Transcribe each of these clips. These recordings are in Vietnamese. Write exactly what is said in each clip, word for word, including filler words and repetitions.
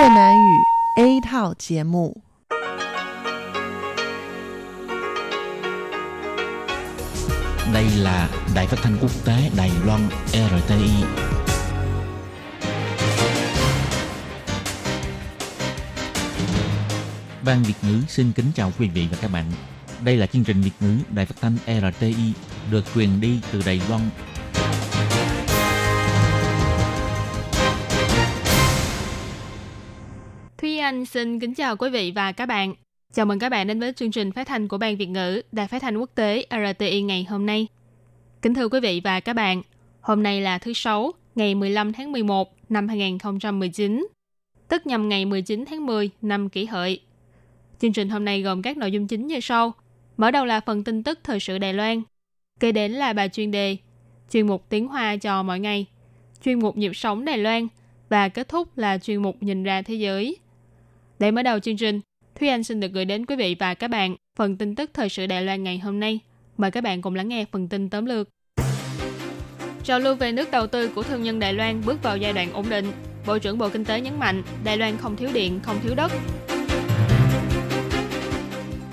越南语 A 套节目。Đây là Đài Phát thanh Quốc tế Đài Loan R T I. Ban Việt ngữ xin kính chào quý vị và các bạn. Đây là chương trình Việt ngữ Đài Phát thanh R T I được truyền đi từ Đài Loan. Thúy Anh xin kính chào quý vị và các bạn. Chào mừng các bạn đến với chương trình phát thanh của Ban Việt ngữ Đài Phát thanh Quốc tế R T I ngày hôm nay. Kính thưa quý vị và các bạn, hôm nay là thứ Sáu, ngày mười lăm tháng mười một năm hai nghìn không trăm mười chín, tức nhằm ngày mười chín tháng mười năm Kỷ Hợi. Chương trình hôm nay gồm các nội dung chính như sau. Mở đầu là phần tin tức thời sự Đài Loan, kế đến là bài chuyên đề, chuyên mục tiếng Hoa cho mỗi ngày, chuyên mục nhịp sống Đài Loan và kết thúc là chuyên mục nhìn ra thế giới. Để mở đầu chương trình, Thúy Anh xin được gửi đến quý vị và các bạn phần tin tức thời sự Đài Loan ngày hôm nay. Mời các bạn cùng lắng nghe phần tin tóm lược. Trào lưu về nước đầu tư của thương nhân Đài Loan bước vào giai đoạn ổn định. Bộ trưởng Bộ Kinh tế nhấn mạnh Đài Loan không thiếu điện, không thiếu đất.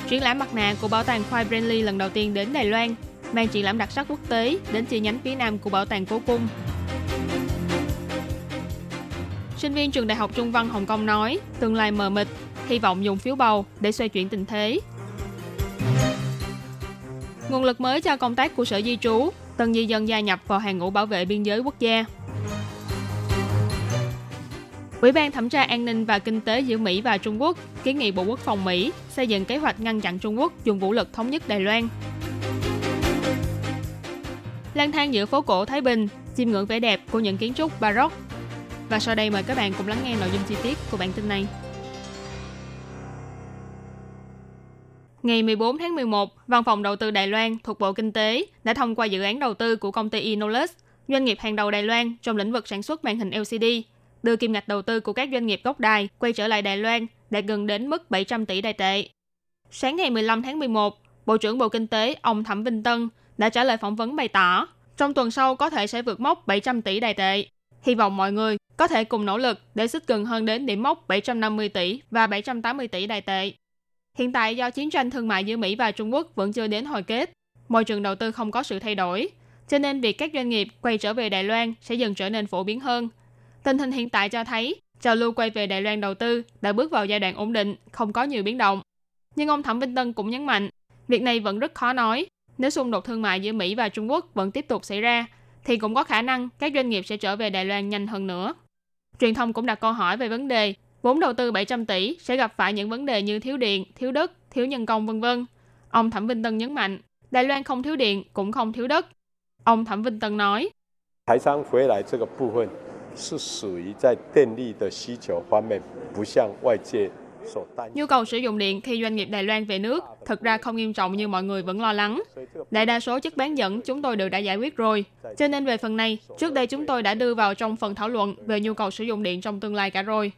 Triển lãm mặt nạ của Bảo tàng Quai Branly lần đầu tiên đến Đài Loan, mang triển lãm đặc sắc quốc tế đến chi nhánh phía Nam của Bảo tàng Cố Cung. Sinh viên trường Đại học Trung văn Hồng Kông nói, tương lai mờ mịt, hy vọng dùng phiếu bầu để xoay chuyển tình thế. Nguồn lực mới cho công tác của Sở Di trú, tân di dân gia nhập vào hàng ngũ bảo vệ biên giới quốc gia. Ủy ban thẩm tra an ninh và kinh tế giữa Mỹ và Trung Quốc kiến nghị Bộ Quốc phòng Mỹ xây dựng kế hoạch ngăn chặn Trung Quốc dùng vũ lực thống nhất Đài Loan. Lang thang giữa phố cổ Thái Bình, chiêm ngưỡng vẻ đẹp của những kiến trúc baroque. Và sau đây mời các bạn cùng lắng nghe nội dung chi tiết của bản tin này. Ngày mười bốn tháng mười một, Văn phòng Đầu tư Đài Loan thuộc Bộ Kinh tế đã thông qua dự án đầu tư của công ty Inolus, doanh nghiệp hàng đầu Đài Loan trong lĩnh vực sản xuất màn hình L C D, đưa kim ngạch đầu tư của các doanh nghiệp gốc Đài quay trở lại Đài Loan đạt gần đến mức bảy trăm tỷ Đài tệ. Sáng ngày mười lăm tháng mười một, Bộ trưởng Bộ Kinh tế ông Thẩm Vinh Tân đã trả lời phỏng vấn bày tỏ, trong tuần sau có thể sẽ vượt mốc bảy trăm tỷ Đài tệ. Hy vọng mọi người có thể cùng nỗ lực để xích gần hơn đến điểm mốc bảy trăm năm mươi tỷ và bảy trăm tám mươi tỷ Đài tệ. Hiện tại do chiến tranh thương mại giữa Mỹ và Trung Quốc vẫn chưa đến hồi kết, môi trường đầu tư không có sự thay đổi, cho nên việc các doanh nghiệp quay trở về Đài Loan sẽ dần trở nên phổ biến hơn. Tình hình hiện tại cho thấy, trào lưu quay về Đài Loan đầu tư đã bước vào giai đoạn ổn định, không có nhiều biến động. Nhưng ông Thẩm Vinh Tân cũng nhấn mạnh, việc này vẫn rất khó nói. Nếu xung đột thương mại giữa Mỹ và Trung Quốc vẫn tiếp tục xảy ra, thì cũng có khả năng các doanh nghiệp sẽ trở về Đài Loan nhanh hơn nữa. Truyền thông cũng đặt câu hỏi về vấn đề vốn đầu tư bảy trăm tỷ sẽ gặp phải những vấn đề như thiếu điện, thiếu đất, thiếu nhân công vân vân. Ông Thẩm Vinh Tân nhấn mạnh, Đài Loan không thiếu điện cũng không thiếu đất. Ông Thẩm Vinh Tân nói, nhu cầu sử dụng điện khi doanh nghiệp Đài Loan về nước thực ra không nghiêm trọng như mọi người vẫn lo lắng. Đại đa số chất bán dẫn chúng tôi đều đã giải quyết rồi. Cho nên về phần này, trước đây chúng tôi đã đưa vào trong phần thảo luận về nhu cầu sử dụng điện trong tương lai cả rồi.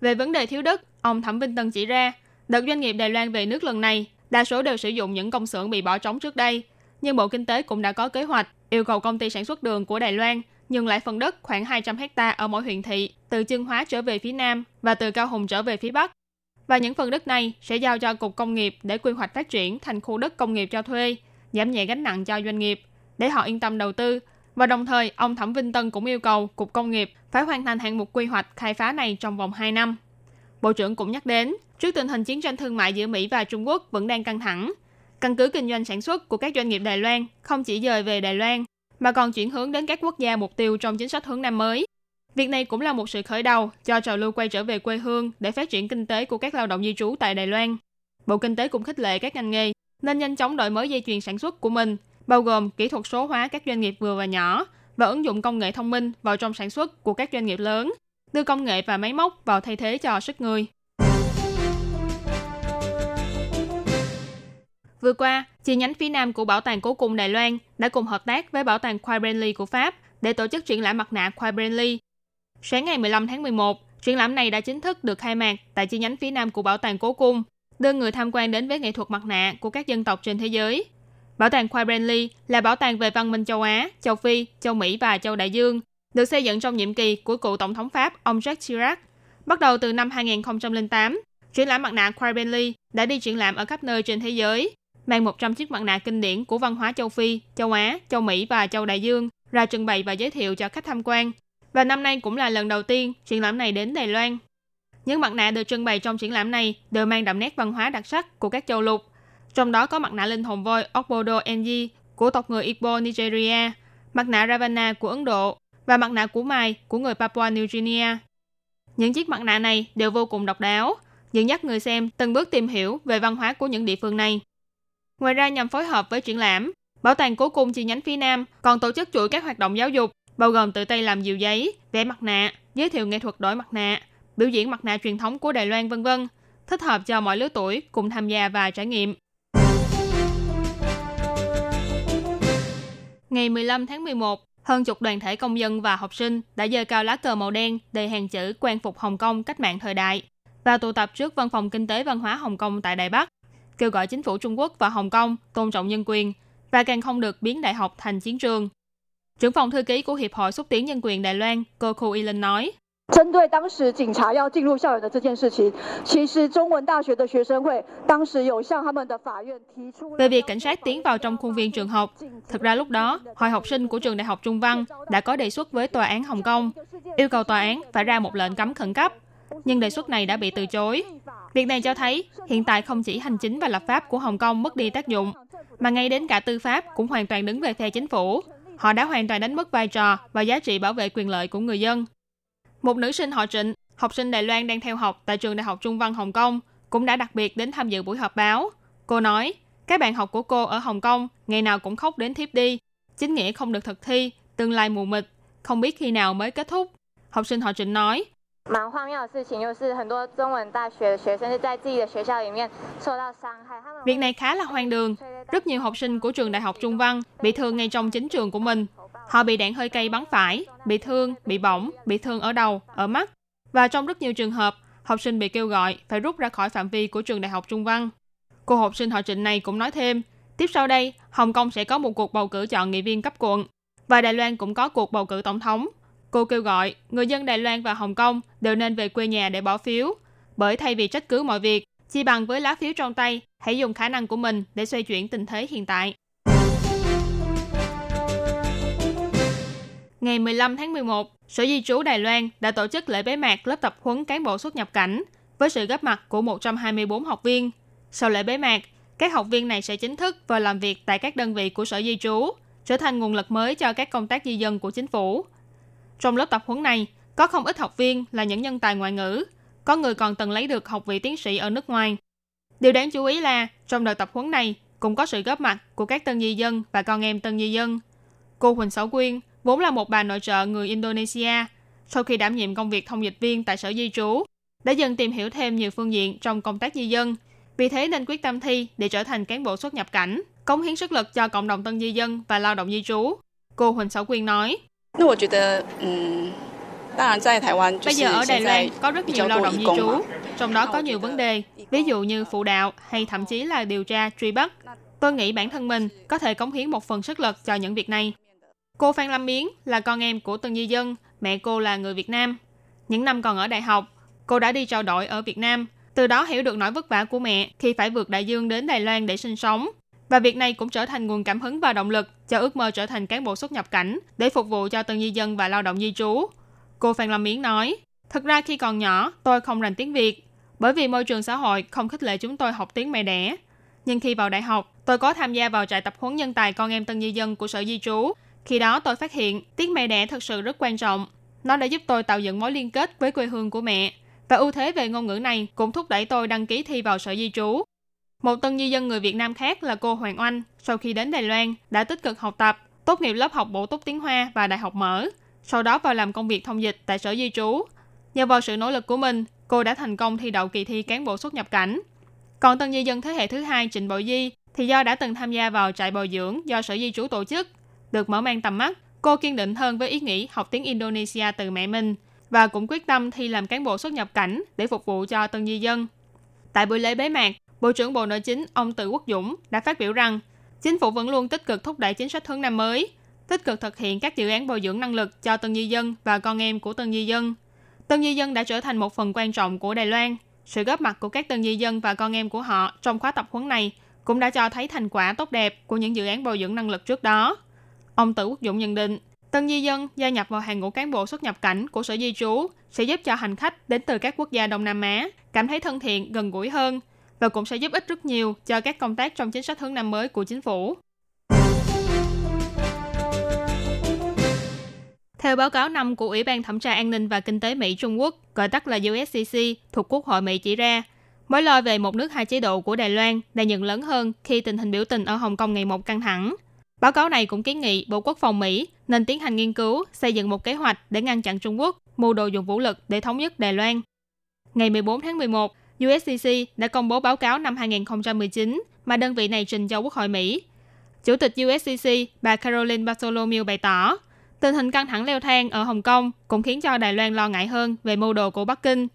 Về vấn đề thiếu đất, ông Thẩm Vinh Tân chỉ ra, đợt doanh nghiệp Đài Loan về nước lần này, đa số đều sử dụng những công xưởng bị bỏ trống trước đây. Nhưng Bộ Kinh tế cũng đã có kế hoạch yêu cầu công ty sản xuất đường của Đài Loan nhường lại phần đất khoảng hai trăm héc ta ở mỗi huyện thị, từ Chương Hóa trở về phía Nam và từ Cao Hùng trở về phía Bắc. Và những phần đất này sẽ giao cho Cục Công nghiệp để quy hoạch phát triển thành khu đất công nghiệp cho thuê, giảm nhẹ gánh nặng cho doanh nghiệp, để họ yên tâm đầu tư. Và đồng thời, ông Thẩm Vinh Tân cũng yêu cầu Cục Công nghiệp phải hoàn thành hạng mục quy hoạch khai phá này trong vòng hai năm. Bộ trưởng cũng nhắc đến, trước tình hình chiến tranh thương mại giữa Mỹ và Trung Quốc vẫn đang căng thẳng, căn cứ kinh doanh sản xuất của các doanh nghiệp Đài Loan không chỉ dời về Đài Loan, mà còn chuyển hướng đến các quốc gia mục tiêu trong chính sách hướng Nam mới. Việc này cũng là một sự khởi đầu cho trào lưu quay trở về quê hương để phát triển kinh tế của các lao động di trú tại Đài Loan. Bộ Kinh tế cũng khích lệ các ngành nghề nên nhanh chóng đổi mới dây chuyền sản xuất của mình, bao gồm kỹ thuật số hóa các doanh nghiệp vừa và nhỏ và ứng dụng công nghệ thông minh vào trong sản xuất của các doanh nghiệp lớn, đưa công nghệ và máy móc vào thay thế cho sức người. Vừa qua, chi nhánh phía Nam của Bảo tàng Cố Cung Đài Loan đã cùng hợp tác với Bảo tàng Quai Branly của Pháp để tổ chức triển lãm mặt nạ Quai Branly. Sáng ngày mười lăm tháng mười một, triển lãm này đã chính thức được khai mạc tại chi nhánh phía Nam của Bảo tàng Cố Cung, đưa người tham quan đến với nghệ thuật mặt nạ của các dân tộc trên thế giới. Bảo tàng Quai Branly là bảo tàng về văn minh châu Á, châu Phi, châu Mỹ và châu Đại Dương, được xây dựng trong nhiệm kỳ của cựu Tổng thống Pháp ông Jacques Chirac. Bắt đầu từ năm hai nghìn không trăm lẻ tám, triển lãm mặt nạ Quai Branly đã đi triển lãm ở khắp nơi trên thế giới, mang một trăm chiếc mặt nạ kinh điển của văn hóa châu Phi, châu Á, châu Mỹ và châu Đại Dương ra trưng bày và giới thiệu cho khách tham quan. Và năm nay cũng là lần đầu tiên triển lãm này đến Đài Loan. Những mặt nạ được trưng bày trong triển lãm này đều mang đậm nét văn hóa đặc sắc của các châu lục, trong đó có mặt nạ linh hồn voi Okpodo Enyi của tộc người Igbo Nigeria, mặt nạ Ravana của Ấn Độ và mặt nạ Cú Mai của người Papua New Guinea. Những chiếc mặt nạ này đều vô cùng độc đáo, dẫn dắt người xem từng bước tìm hiểu về văn hóa của những địa phương này. Ngoài ra, nhằm phối hợp với triển lãm, Bảo tàng Cố Cung chi nhánh phía Nam còn tổ chức chuỗi các hoạt động giáo dục, bao gồm tự tay làm diều giấy, vẽ mặt nạ, giới thiệu nghệ thuật đổi mặt nạ, biểu diễn mặt nạ truyền thống của Đài Loan, vân vân, thích hợp cho mọi lứa tuổi cùng tham gia và trải nghiệm. Ngày mười lăm tháng mười một, hơn chục đoàn thể công dân và học sinh đã giơ cao lá cờ màu đen đầy hàng chữ "Quan phục Hồng Kông cách mạng thời đại" và tụ tập trước Văn phòng Kinh tế Văn hóa Hồng Kông tại Đài Bắc, kêu gọi chính phủ Trung Quốc và Hồng Kông tôn trọng nhân quyền và càng không được biến đại học thành chiến trường. Trưởng phòng thư ký của Hiệp hội Xúc tiến Nhân quyền Đài Loan, cô Khô Y Linh nói, về việc cảnh sát tiến vào trong khuôn viên trường học, thực ra lúc đó, hội học sinh của trường Đại học Trung Văn đã có đề xuất với Tòa án Hồng Kông, yêu cầu Tòa án phải ra một lệnh cấm khẩn cấp, nhưng đề xuất này đã bị từ chối. Việc này cho thấy hiện tại không chỉ hành chính và lập pháp của Hồng Kông mất đi tác dụng, mà ngay đến cả tư pháp cũng hoàn toàn đứng về phe chính phủ. Họ đã hoàn toàn đánh mất vai trò và giá trị bảo vệ quyền lợi của người dân. Một nữ sinh họ Trịnh, học sinh Đài Loan đang theo học tại trường Đại học Trung Văn Hồng Kông, cũng đã đặc biệt đến tham dự buổi họp báo. Cô nói, các bạn học của cô ở Hồng Kông ngày nào cũng khóc đến thiếp đi. Chính nghĩa không được thực thi, tương lai mù mịt, không biết khi nào mới kết thúc. Học sinh họ Trịnh nói, việc này khá là hoang đường. Rất nhiều học sinh của trường Đại học Trung Văn bị thương ngay trong chính trường của mình. Họ bị đạn hơi cay bắn phải, bị thương, bị bỏng, bị thương ở đầu, ở mắt. Và trong rất nhiều trường hợp, học sinh bị kêu gọi phải rút ra khỏi phạm vi của trường Đại học Trung Văn. Cô học sinh họ Trịnh này cũng nói thêm, tiếp sau đây, Hồng Kông sẽ có một cuộc bầu cử chọn nghị viên cấp quận. Và Đài Loan cũng có cuộc bầu cử tổng thống. Cô kêu gọi người dân Đài Loan và Hồng Kông đều nên về quê nhà để bỏ phiếu, bởi thay vì trách cứ mọi việc, chỉ bằng với lá phiếu trong tay, hãy dùng khả năng của mình để xoay chuyển tình thế hiện tại. Ngày mười lăm tháng mười một, Sở Di trú Đài Loan đã tổ chức lễ bế mạc lớp tập huấn cán bộ xuất nhập cảnh với sự góp mặt của một trăm hai mươi tư học viên. Sau lễ bế mạc, các học viên này sẽ chính thức vào làm việc tại các đơn vị của Sở Di trú, trở thành nguồn lực mới cho các công tác di dân của chính phủ. Trong lớp tập huấn này, có không ít học viên là những nhân tài ngoại ngữ, có người còn từng lấy được học vị tiến sĩ ở nước ngoài. Điều đáng chú ý là, trong đợt tập huấn này cũng có sự góp mặt của các tân di dân và con em tân di dân. Cô Huỳnh Sảo Quyên vốn là một bà nội trợ người Indonesia, sau khi đảm nhiệm công việc thông dịch viên tại Sở Di trú, đã dần tìm hiểu thêm nhiều phương diện trong công tác di dân, vì thế nên quyết tâm thi để trở thành cán bộ xuất nhập cảnh, cống hiến sức lực cho cộng đồng tân di dân và lao động di trú. Cô Huỳnh Sảo Quyên nói, bây giờ ở Đài Loan có rất nhiều lao động di trú, trong đó có nhiều vấn đề, ví dụ như phụ đạo hay thậm chí là điều tra, truy bắt. Tôi nghĩ bản thân mình có thể cống hiến một phần sức lực cho những việc này. Cô Phan Lâm Miến là con em của tân di dân, mẹ cô là người Việt Nam. Những năm còn ở đại học, cô đã đi trao đổi ở Việt Nam, từ đó hiểu được nỗi vất vả của mẹ khi phải vượt đại dương đến Đài Loan để sinh sống. Và việc này cũng trở thành nguồn cảm hứng và động lực cho ước mơ trở thành cán bộ xuất nhập cảnh để phục vụ cho tân di dân và lao động di trú. Cô Phan Lâm Miến nói, thực ra khi còn nhỏ tôi không rành tiếng Việt, bởi vì môi trường xã hội không khích lệ chúng tôi học tiếng mẹ đẻ. Nhưng khi vào đại học, tôi có tham gia vào trại tập huấn nhân tài con em tân di dân của Sở Di trú. Khi đó tôi phát hiện tiếng mẹ đẻ thật sự rất quan trọng. Nó đã giúp tôi tạo dựng mối liên kết với quê hương của mẹ, và ưu thế về ngôn ngữ này cũng thúc đẩy tôi đăng ký thi vào Sở Di trú. Một tân di dân người Việt Nam khác là cô Hoàng Oanh, sau khi đến Đài Loan đã tích cực học tập, tốt nghiệp lớp học bổ túc tiếng Hoa và đại học mở, sau đó vào làm công việc thông dịch tại Sở Di trú. Nhờ vào sự nỗ lực của mình, cô đã thành công thi đậu kỳ thi cán bộ xuất nhập cảnh. Còn tân di dân thế hệ thứ hai Trịnh Bội Di thì do đã từng tham gia vào trại bồi dưỡng do Sở Di trú tổ chức, được mở mang tầm mắt, cô kiên định hơn với ý nghĩ học tiếng Indonesia từ mẹ mình và cũng quyết tâm thi làm cán bộ xuất nhập cảnh để phục vụ cho tân di dân. Tại buổi lễ bế mạc, Bộ trưởng Bộ Nội chính ông Từ Quốc Dũng đã phát biểu rằng chính phủ vẫn luôn tích cực thúc đẩy chính sách hướng Nam mới, tích cực thực hiện các dự án bồi dưỡng năng lực cho tân di dân và con em của tân di dân. Tân di dân đã trở thành một phần quan trọng của Đài Loan. Sự góp mặt của các tân di dân và con em của họ trong khóa tập huấn này cũng đã cho thấy thành quả tốt đẹp của những dự án bồi dưỡng năng lực trước đó. Ông Tử Quốc Dũng nhận định, tân di dân gia nhập vào hàng ngũ cán bộ xuất nhập cảnh của Sở Di trú sẽ giúp cho hành khách đến từ các quốc gia Đông Nam Á cảm thấy thân thiện, gần gũi hơn và cũng sẽ giúp ích rất nhiều cho các công tác trong chính sách hướng năm mới của chính phủ. Theo báo cáo năm của Ủy ban Thẩm tra An ninh và Kinh tế Mỹ-Trung Quốc, gọi tắt là U S C C, thuộc Quốc hội Mỹ chỉ ra, mối lo về một nước hai chế độ của Đài Loan đã nhận lớn hơn khi tình hình biểu tình ở Hồng Kông ngày một căng thẳng. Báo cáo này cũng kiến nghị Bộ Quốc phòng Mỹ nên tiến hành nghiên cứu xây dựng một kế hoạch để ngăn chặn Trung Quốc mưu đồ dùng vũ lực để thống nhất Đài Loan. Ngày mười bốn tháng mười một, U S C C đã công bố báo cáo năm hai không một chín mà đơn vị này trình cho Quốc hội Mỹ. Chủ tịch U S C C, bà Caroline Bartholomew bày tỏ, tình hình căng thẳng leo thang ở Hồng Kông cũng khiến cho Đài Loan lo ngại hơn về mưu đồ của Bắc Kinh.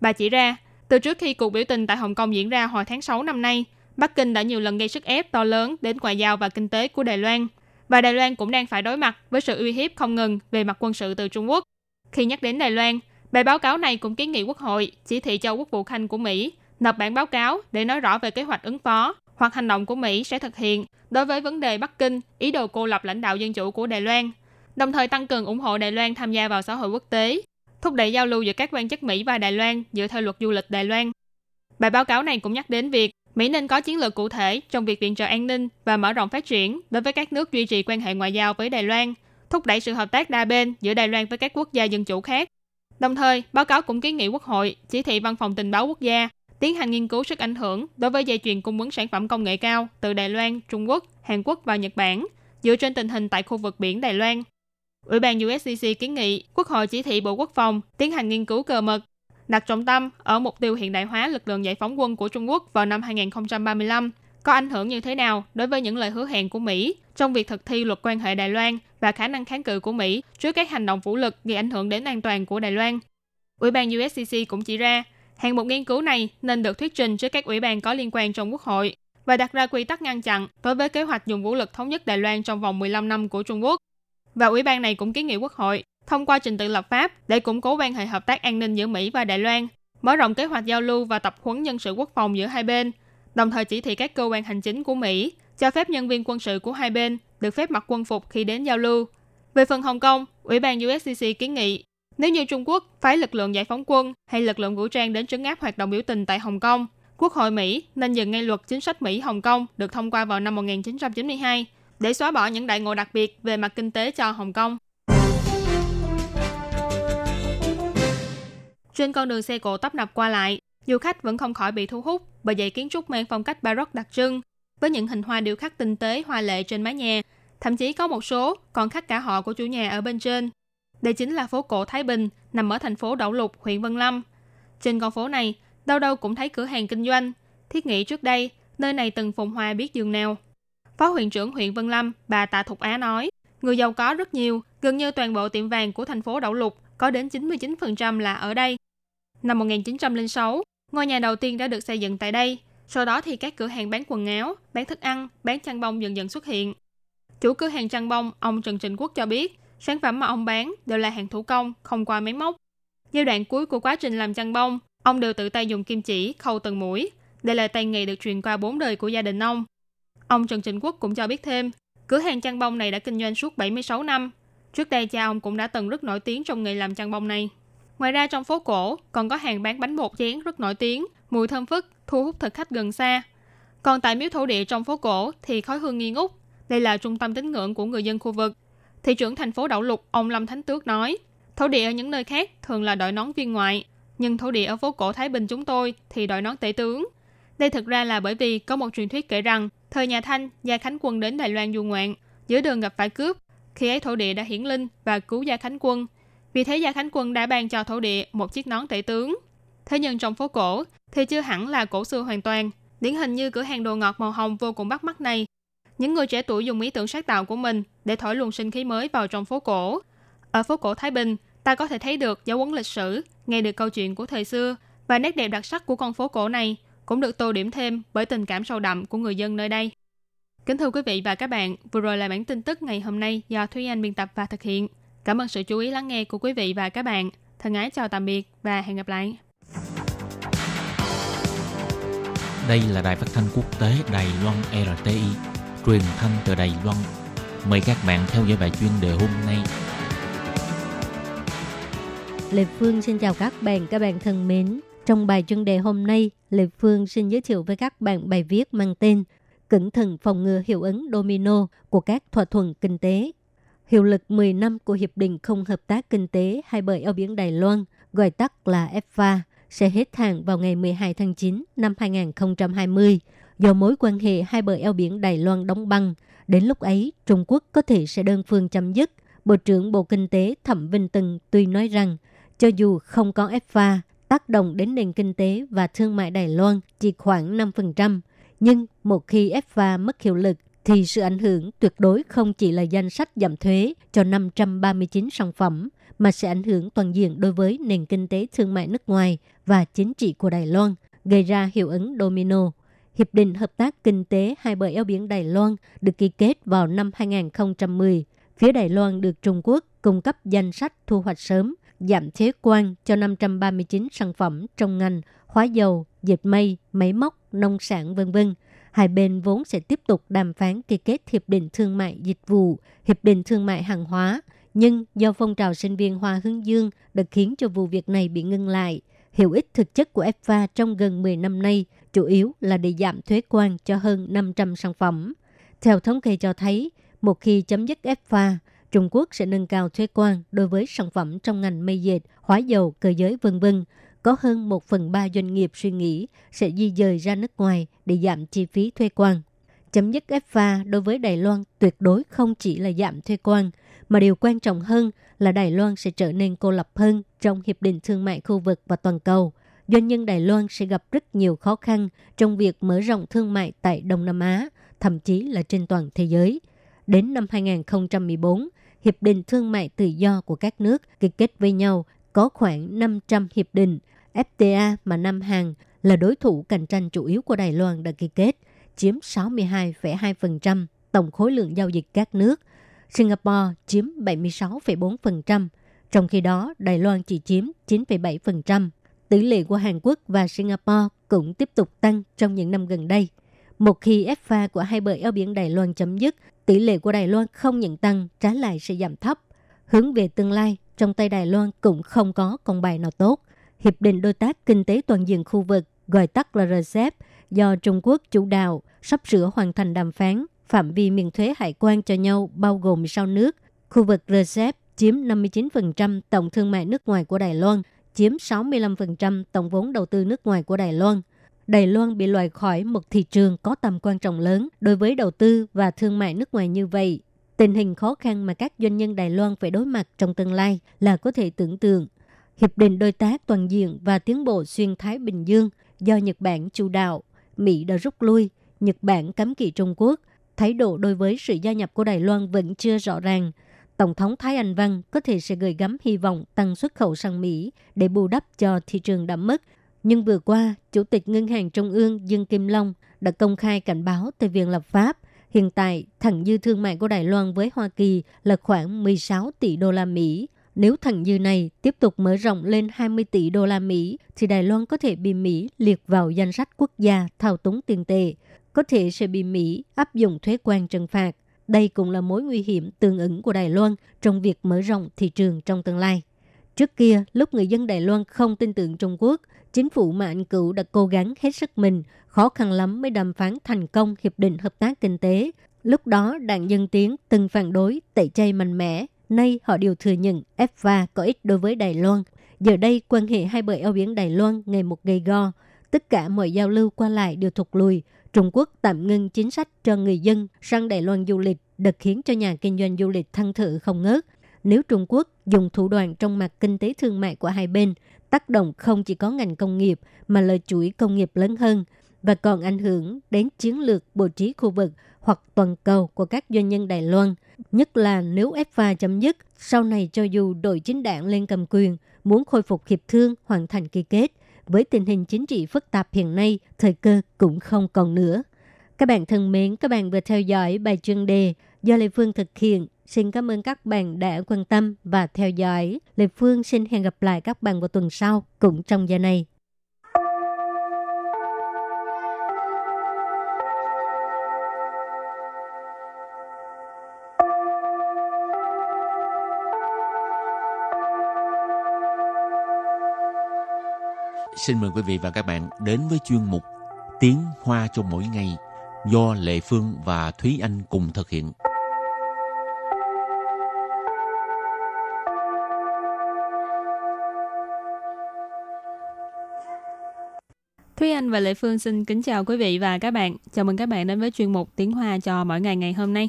Bà chỉ ra, từ trước khi cuộc biểu tình tại Hồng Kông diễn ra hồi tháng sáu năm nay, Bắc Kinh đã nhiều lần gây sức ép to lớn đến ngoại giao và kinh tế của Đài Loan, và Đài Loan cũng đang phải đối mặt với sự uy hiếp không ngừng về mặt quân sự từ Trung Quốc. Khi nhắc đến Đài Loan, bài báo cáo này cũng kiến nghị Quốc hội chỉ thị cho Quốc vụ Khanh của Mỹ nộp bản báo cáo để nói rõ về kế hoạch ứng phó hoặc hành động của Mỹ sẽ thực hiện đối với vấn đề Bắc Kinh ý đồ cô lập lãnh đạo dân chủ của Đài Loan, đồng thời tăng cường ủng hộ Đài Loan tham gia vào xã hội quốc tế, thúc đẩy giao lưu giữa các quan chức Mỹ và Đài Loan dựa theo luật du lịch Đài Loan. Bài báo cáo này cũng nhắc đến việc Mỹ nên có chiến lược cụ thể trong việc viện trợ an ninh và mở rộng phát triển đối với các nước duy trì quan hệ ngoại giao với Đài Loan, thúc đẩy sự hợp tác đa bên giữa Đài Loan với các quốc gia dân chủ khác. Đồng thời, báo cáo cũng kiến nghị Quốc hội chỉ thị Văn phòng Tình báo Quốc gia tiến hành nghiên cứu sức ảnh hưởng đối với dây chuyền cung ứng sản phẩm công nghệ cao từ Đài Loan, Trung Quốc, Hàn Quốc và Nhật Bản dựa trên tình hình tại khu vực biển Đài Loan. Ủy ban U S C C kiến nghị Quốc hội chỉ thị Bộ Quốc phòng tiến hành nghiên cứu cơ mật, đặt trọng tâm ở mục tiêu hiện đại hóa lực lượng giải phóng quân của Trung Quốc vào năm hai không ba lăm có ảnh hưởng như thế nào đối với những lời hứa hẹn của Mỹ trong việc thực thi luật quan hệ Đài Loan và khả năng kháng cự của Mỹ trước các hành động vũ lực gây ảnh hưởng đến an toàn của Đài Loan. Ủy ban U S C C cũng chỉ ra, hạng mục nghiên cứu này nên được thuyết trình trước các ủy ban có liên quan trong Quốc hội và đặt ra quy tắc ngăn chặn đối với kế hoạch dùng vũ lực thống nhất Đài Loan trong vòng mười lăm năm của Trung Quốc. Và ủy ban này cũng kiến nghị Quốc hội thông qua trình tự lập pháp để củng cố quan hệ hợp tác an ninh giữa Mỹ và Đài Loan, mở rộng kế hoạch giao lưu và tập huấn nhân sự quốc phòng giữa hai bên, đồng thời chỉ thị các cơ quan hành chính của Mỹ cho phép nhân viên quân sự của hai bên được phép mặc quân phục khi đến giao lưu. Về phần Hồng Kông, Ủy ban U S C C kiến nghị nếu như Trung Quốc phái lực lượng giải phóng quân hay lực lượng vũ trang đến trấn áp hoạt động biểu tình tại Hồng Kông, Quốc hội Mỹ nên dừng ngay luật chính sách Mỹ-Hồng Kông được thông qua vào năm một nghìn chín trăm chín mươi hai để xóa bỏ những đại ngộ đặc biệt về mặt kinh tế cho Hồng Kông. Trên con đường xe cộ tấp nập qua lại, du khách vẫn không khỏi bị thu hút bởi dãy kiến trúc mang phong cách Baroque đặc trưng, với những hình hoa điêu khắc tinh tế hoa lệ trên mái nhà, thậm chí có một số còn khắc cả họ của chủ nhà ở bên trên. Đây chính là phố cổ Thái Bình, nằm ở thành phố Đậu Lục, huyện Vân Lâm. Trên con phố này, đâu đâu cũng thấy cửa hàng kinh doanh. Thiết nghĩ trước đây, nơi này từng phồn hoa biết dường nào. Phó huyện trưởng huyện Vân Lâm, bà Tạ Thục Á nói, người giàu có rất nhiều, gần như toàn bộ tiệm vàng của thành phố Đậu Lục có đến chín mươi chín phần trăm là ở đây. Năm một nghìn chín trăm lẻ sáu, ngôi nhà đầu tiên đã được xây dựng tại đây. Sau đó thì các cửa hàng bán quần áo, bán thức ăn, bán chăn bông dần dần xuất hiện. Chủ cửa hàng chăn bông, ông Trần Trịnh Quốc cho biết, sản phẩm mà ông bán đều là hàng thủ công, không qua máy móc. Giai đoạn cuối của quá trình làm chăn bông, ông đều tự tay dùng kim chỉ khâu từng mũi. Đây là tay nghề được truyền qua bốn đời của gia đình ông. Ông Trần Trịnh Quốc cũng cho biết thêm, cửa hàng chăn bông này đã kinh doanh suốt bảy mươi sáu năm. Trước đây cha ông cũng đã từng rất nổi tiếng trong nghề làm chăn bông này. Ngoài ra trong phố cổ còn có hàng bán bánh bột chén rất nổi tiếng, mùi thơm phức, thu hút thực khách gần xa. Còn tại miếu thổ địa trong phố cổ thì khói hương nghi ngút. Đây là trung tâm tín ngưỡng của người dân khu vực. Thị trưởng thành phố Đậu Lục, ông Lâm Thánh Tước nói, thổ địa ở những nơi khác thường là đội nón viên ngoại, nhưng thổ địa ở phố cổ Thái Bình chúng tôi thì đội nón tể tướng. Đây thực ra là bởi vì có một truyền thuyết kể rằng thời nhà Thanh, Gia Khánh Quân đến Đài Loan du ngoạn, giữa đường gặp phải cướp, khi ấy thổ địa đã hiển linh và cứu Gia Khánh Quân. Vì thế Gia Khánh Quân đã ban cho thổ địa một chiếc nón tể tướng. Thế nhưng trong phố cổ thì chưa hẳn là cổ xưa hoàn toàn, điển hình như cửa hàng đồ ngọt màu hồng vô cùng bắt mắt này. Những người trẻ tuổi dùng ý tưởng sáng tạo của mình để thổi luồng sinh khí mới vào trong phố cổ. Ở phố cổ Thái Bình, ta có thể thấy được dấu ấn lịch sử, nghe được câu chuyện của thời xưa và nét đẹp đặc sắc của con phố cổ này cũng được tô điểm thêm bởi tình cảm sâu đậm của người dân nơi đây. Kính thưa quý vị và các bạn, vừa rồi là bản tin tức ngày hôm nay do Thúy Anh biên tập và thực hiện. Cảm ơn sự chú ý lắng nghe của quý vị và các bạn. Thân ái chào tạm biệt và hẹn gặp lại. Đây là đài phát thanh quốc tế Đài Loan rờ tê i, truyền thanh từ Đài Loan. Mời các bạn theo dõi bài chuyên đề hôm nay. Lê Phương xin chào các bạn, các bạn thân mến. Trong bài chuyên đề hôm nay, Lê Phương xin giới thiệu với các bạn bài viết mang tên Cẩn thận phòng ngừa hiệu ứng domino của các thỏa thuận kinh tế. Hiệu lực mười năm của Hiệp định Không Hợp tác Kinh tế Hai Bờ Eo Biển Đài Loan, gọi tắt là e xê ép a, sẽ hết hạn vào ngày mười hai tháng chín năm hai nghìn không trăm hai mươi. Do mối quan hệ hai bờ eo biển Đài Loan đóng băng, đến lúc ấy Trung Quốc có thể sẽ đơn phương chấm dứt. Bộ trưởng Bộ Kinh tế Thẩm Vinh Từng tuy nói rằng, cho dù không có e xê ép a, tác động đến nền kinh tế và thương mại Đài Loan chỉ khoảng năm phần trăm, nhưng một khi e xê ép a mất hiệu lực, thì sự ảnh hưởng tuyệt đối không chỉ là danh sách giảm thuế cho năm trăm ba mươi chín sản phẩm, mà sẽ ảnh hưởng toàn diện đối với nền kinh tế thương mại nước ngoài và chính trị của Đài Loan, gây ra hiệu ứng domino. Hiệp định Hợp tác Kinh tế Hai Bờ Eo Biển Đài Loan được ký kết vào năm hai nghìn không trăm mười. Phía Đài Loan được Trung Quốc cung cấp danh sách thu hoạch sớm, giảm thuế quan cho năm trăm ba mươi chín sản phẩm trong ngành hóa dầu, dệt may, máy móc, nông sản vân vân. Hai bên vốn sẽ tiếp tục đàm phán ký kết Hiệp định Thương mại Dịch vụ, Hiệp định Thương mại Hàng hóa. Nhưng do phong trào sinh viên Hoa Hướng Dương đã khiến cho vụ việc này bị ngưng lại. Hiệu ích thực chất của e xê ép a trong gần mười năm nay chủ yếu là để giảm thuế quan cho hơn năm trăm sản phẩm. Theo thống kê cho thấy, một khi chấm dứt e xê ép a, Trung Quốc sẽ nâng cao thuế quan đối với sản phẩm trong ngành mây dệt, hóa dầu, cơ giới vân vân. Có hơn một phần ba doanh nghiệp suy nghĩ sẽ di dời ra nước ngoài để giảm chi phí thuế quan. Chấm dứt e xê ép a đối với Đài Loan tuyệt đối không chỉ là giảm thuế quan, mà điều quan trọng hơn là Đài Loan sẽ trở nên cô lập hơn trong Hiệp định Thương mại khu vực và toàn cầu. Doanh nhân Đài Loan sẽ gặp rất nhiều khó khăn trong việc mở rộng thương mại tại Đông Nam Á, thậm chí là trên toàn thế giới. Đến năm hai nghìn không trăm mười bốn, Hiệp định Thương mại Tự do của các nước ký kết với nhau có khoảng năm trăm hiệp định. ép tê a mà Nam Hàn là đối thủ cạnh tranh chủ yếu của Đài Loan đã ký kết, chiếm sáu mươi hai phẩy hai phần trăm tổng khối lượng giao dịch các nước. Singapore chiếm bảy mươi sáu phẩy bốn phần trăm, trong khi đó Đài Loan chỉ chiếm chín phẩy bảy phần trăm. Tỷ lệ của Hàn Quốc và Singapore cũng tiếp tục tăng trong những năm gần đây. Một khi e xê ép a của hai bờ eo biển Đài Loan chấm dứt, tỷ lệ của Đài Loan không những tăng, trái lại sẽ giảm thấp. Hướng về tương lai, trong tay Đài Loan cũng không có con bài nào tốt. Hiệp định Đối tác Kinh tế Toàn diện khu vực, gọi tắt là rờ xê e pê, do Trung Quốc chủ đạo, sắp sửa hoàn thành đàm phán. Phạm vi miễn thuế hải quan cho nhau bao gồm sáu nước. Khu vực rờ xê e pê chiếm năm mươi chín phần trăm tổng thương mại nước ngoài của Đài Loan, chiếm sáu mươi lăm phần trăm tổng vốn đầu tư nước ngoài của Đài Loan. Đài Loan bị loại khỏi một thị trường có tầm quan trọng lớn đối với đầu tư và thương mại nước ngoài như vậy. Tình hình khó khăn mà các doanh nhân Đài Loan phải đối mặt trong tương lai là có thể tưởng tượng. Hiệp định Đối tác Toàn diện và Tiến bộ Xuyên Thái Bình Dương do Nhật Bản chủ đạo, Mỹ đã rút lui, Nhật Bản cấm kỵ Trung Quốc. Thái độ đối với sự gia nhập của Đài Loan vẫn chưa rõ ràng. Tổng thống Thái Anh Văn có thể sẽ gửi gắm hy vọng tăng xuất khẩu sang Mỹ để bù đắp cho thị trường đã mất. Nhưng vừa qua, Chủ tịch Ngân hàng Trung ương Dương Kim Long đã công khai cảnh báo tới Viện Lập pháp. Hiện tại, thặng dư thương mại của Đài Loan với Hoa Kỳ là khoảng mười sáu tỷ đô la Mỹ. Nếu thặng dư này tiếp tục mở rộng lên hai mươi tỷ đô la Mỹ, thì Đài Loan có thể bị Mỹ liệt vào danh sách quốc gia thao túng tiền tệ, có thể sẽ bị Mỹ áp dụng thuế quan trừng phạt. Đây cũng là mối nguy hiểm tương ứng của Đài Loan trong việc mở rộng thị trường trong tương lai. Trước kia, lúc người dân Đài Loan không tin tưởng Trung Quốc, chính phủ mà anh Cửu đã cố gắng hết sức mình, khó khăn lắm mới đàm phán thành công Hiệp định Hợp tác Kinh tế. Lúc đó, đảng Dân Tiến từng phản đối tẩy chay mạnh mẽ. Nay họ đều thừa nhận e xê ép a có ích đối với Đài Loan. Giờ đây, quan hệ hai bờ eo biển Đài Loan ngày một gay go. Tất cả mọi giao lưu qua lại đều thụt lùi. Trung Quốc tạm ngưng chính sách cho người dân sang Đài Loan du lịch, đã khiến cho nhà kinh doanh du lịch than thở không ngớt. Nếu Trung Quốc dùng thủ đoạn trong mặt kinh tế thương mại của hai bên, tác động không chỉ có ngành công nghiệp mà là chuỗi công nghiệp lớn hơn và còn ảnh hưởng đến chiến lược bố trí khu vực hoặc toàn cầu của các doanh nhân Đài Loan. Nhất là nếu e xê ép a chấm dứt, sau này cho dù đội chính đảng lên cầm quyền, muốn khôi phục hiệp thương hoàn thành ký kết, với tình hình chính trị phức tạp hiện nay, thời cơ cũng không còn nữa. Các bạn thân mến, các bạn vừa theo dõi bài chuyên đề do Lê Phương thực hiện Xin cảm ơn các bạn đã quan tâm và theo dõi. Lê Phương xin hẹn gặp lại các bạn vào tuần sau cũng trong giờ này. Xin mời quý vị và các bạn đến với chuyên mục Tiếng Hoa cho mỗi ngày do Lệ Phương và Thúy Anh cùng thực hiện. Thúy Anh và Lệ Phương xin kính chào quý vị và các bạn. Chào mừng các bạn đến với chuyên mục Tiếng Hoa cho mỗi ngày ngày hôm nay.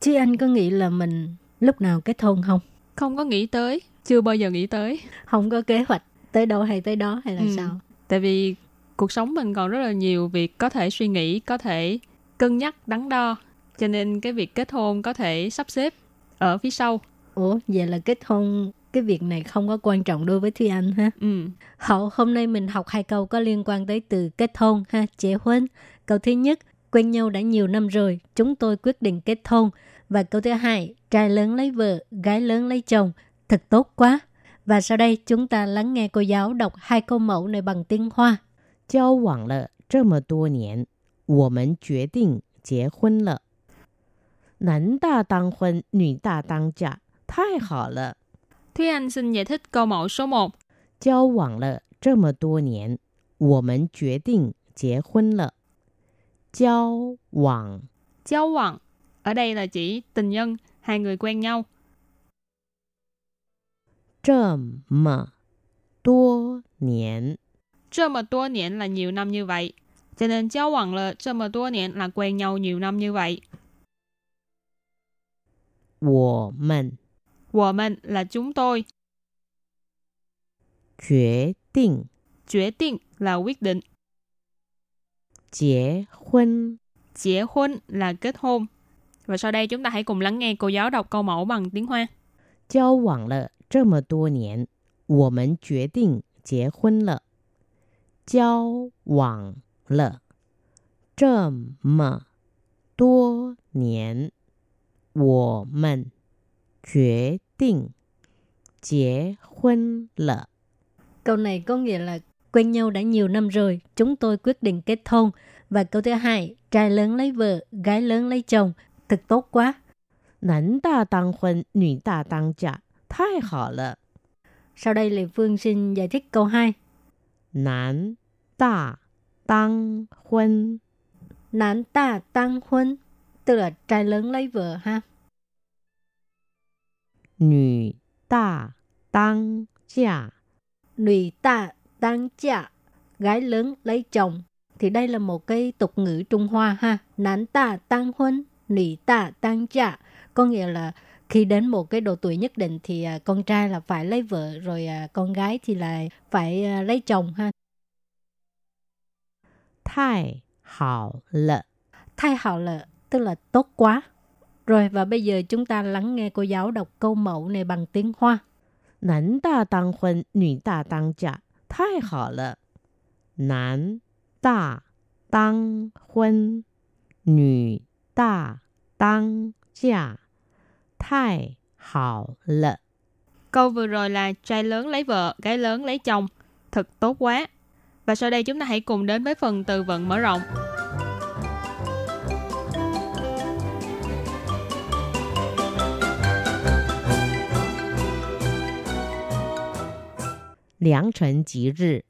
Thúy Anh có nghĩ là mình lúc nào kết hôn không? Không có nghĩ tới, chưa bao giờ nghĩ tới. Không có kế hoạch tới đâu hay tới đó hay là ừ. sao? Tại vì cuộc sống mình còn rất là nhiều việc có thể suy nghĩ, có thể cân nhắc, đắn đo. Cho nên cái việc kết hôn có thể sắp xếp ở phía sau. Ủa, vậy là kết hôn, cái việc này không có quan trọng đối với Thúy Anh ha? Ừ. Hậu, hôm nay mình học hai câu có liên quan tới từ kết hôn ha, chế huân. Câu thứ nhất, quen nhau đã nhiều năm rồi, chúng tôi quyết định kết hôn. Và câu thứ hai, trai lớn lấy vợ, gái lớn lấy chồng, thật tốt quá. Và sau đây chúng ta lắng nghe cô giáo đọc hai câu mẫu này bằng tiếng Hoa. Giao往了这么多年，我们决定结婚了。男大当婚，女大当嫁，太好了。Thúy Anh xin giải thích câu mẫu số một. Giao往了这么多年，我们决定结婚了。交往，交往 ở đây là chỉ tình nhân, hai người quen nhau. 这么多年 这么多年 là nhiều năm như vậy. Cho nên giao往了 这么多年 là quen nhau nhiều năm như vậy. 我们 我们 là chúng tôi. 决定 决定 là quyết định. 结婚 结婚 là kết hôn. Và sau đây chúng ta hãy cùng lắng nghe cô giáo đọc câu mẫu bằng tiếng Hoa. 交往了 这么多年，我们决定结婚了。 交往了这么多年，我们决定结婚了。 Câu này có nghĩa là quen nhau đã nhiều năm rồi, chúng tôi quyết định kết hôn. Và câu thứ hai, trai lớn lấy vợ, gái lớn lấy chồng, thật tốt quá. 男大当婚，女大当嫁。 太好了. Sau đây Lê Phương xin giải thích câu hai. Nán ta tăng huân. Nán ta tăng huân, tức là trai lớn lấy vợ ha. Nữ ta tăng gia. Nữ ta tăng gia, gái lớn lấy chồng. Thì đây là một cái tục ngữ Trung Hoa ha. Nán ta tăng huân, nữ ta tăng gia. Có nghĩa là khi đến một cái độ tuổi nhất định thì con trai là phải lấy vợ, rồi con gái thì là phải lấy chồng ha. Thái hảo lợ. Thái hảo lợ, tức là tốt quá. Rồi và bây giờ chúng ta lắng nghe cô giáo đọc câu mẫu này bằng tiếng Hoa. Nán đa tăng huân, nữ đa tăng gia, thái hảo lợ. Nán đa tăng huân, nữ đa tăng gia. Thái hảo lợ. Câu vừa rồi là trai lớn lấy vợ, gái lớn lấy chồng, thật tốt quá. Và sau đây chúng ta hãy cùng đến với phần từ vựng mở rộng. Liáng trần chí rì.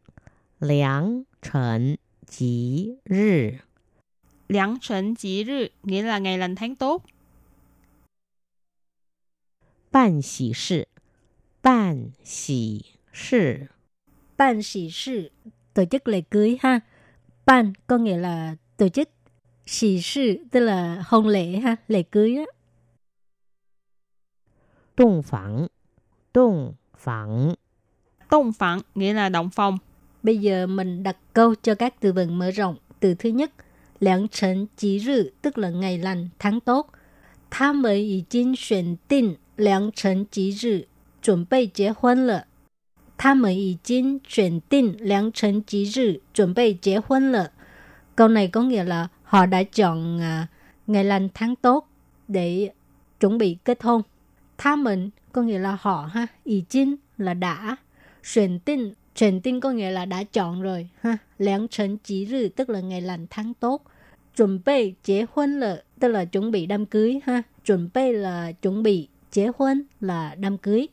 Liáng trần chí rì. Liáng trần chí rì nghĩa là ngày lành tháng tốt. 办喜事，办喜事， 办喜事 tổ chức lễ cưới ha. Ban có nghĩa là tổ chức, xì sự tức là hôn lễ ha, lễ cưới á. 洞房，洞房， 洞房 nghĩa là động phòng. Bây giờ mình đặt câu cho các từ vựng mở rộng. Từ thứ nhất, lãng trần chí rự tức là ngày lành tháng tốt. 他们已经选定 良辰吉日，准备结婚了。他们已经选定良辰吉日，准备结婚了。 Câu này có nghĩa là họ đã chọn ngày lành tháng tốt để chuẩn bị kết hôn. Tha mình có nghĩa là họ ha, ý chính là đã, chuyển tin, chuyển tin có nghĩa là đã chọn rồi ha. Lén trần chỉ rư tức là ngày lành tháng tốt. Chuẩn bị chế hôn là tức là chuẩn bị đám cưới ha. Chuẩn bị là chuẩn bị, chế hôn là đám cưới.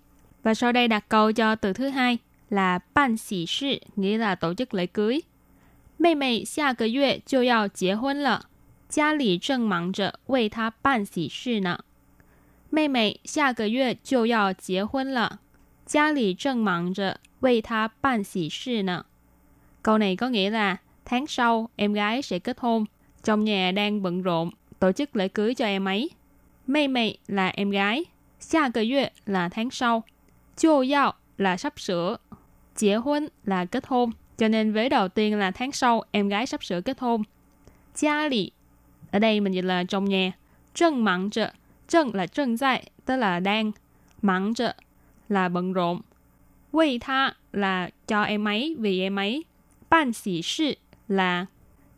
Và sau đây đặt câu cho từ thứ hai là ban xỉ sự, nghĩa là tổ chức lễ cưới. Mẹ mẹ hạ cái yue就要结婚了，家里正忙着为她办喜事呢。妹妹下个月就要结婚了，家里正忙着为她办喜事呢。Câu này có nghĩa là tháng sau em gái sẽ kết hôn, trong nhà đang bận rộn tổ chức lễ cưới cho em ấy. Mẹ mẹ là em gái, hạ cái yue là tháng sau, jiu yao là sắp sửa,结婚 là kết hôn. Cho nên vế đầu tiên là tháng sau em gái sắp sửa kết hôn. Gia lì, ở đây mình dịch là trong nhà. Trân mặn trợ, trân là trân dại, tức là đang. Mặn trợ là bận rộn. Quay tha là cho em ấy, vì em ấy. Ban xỉ sự là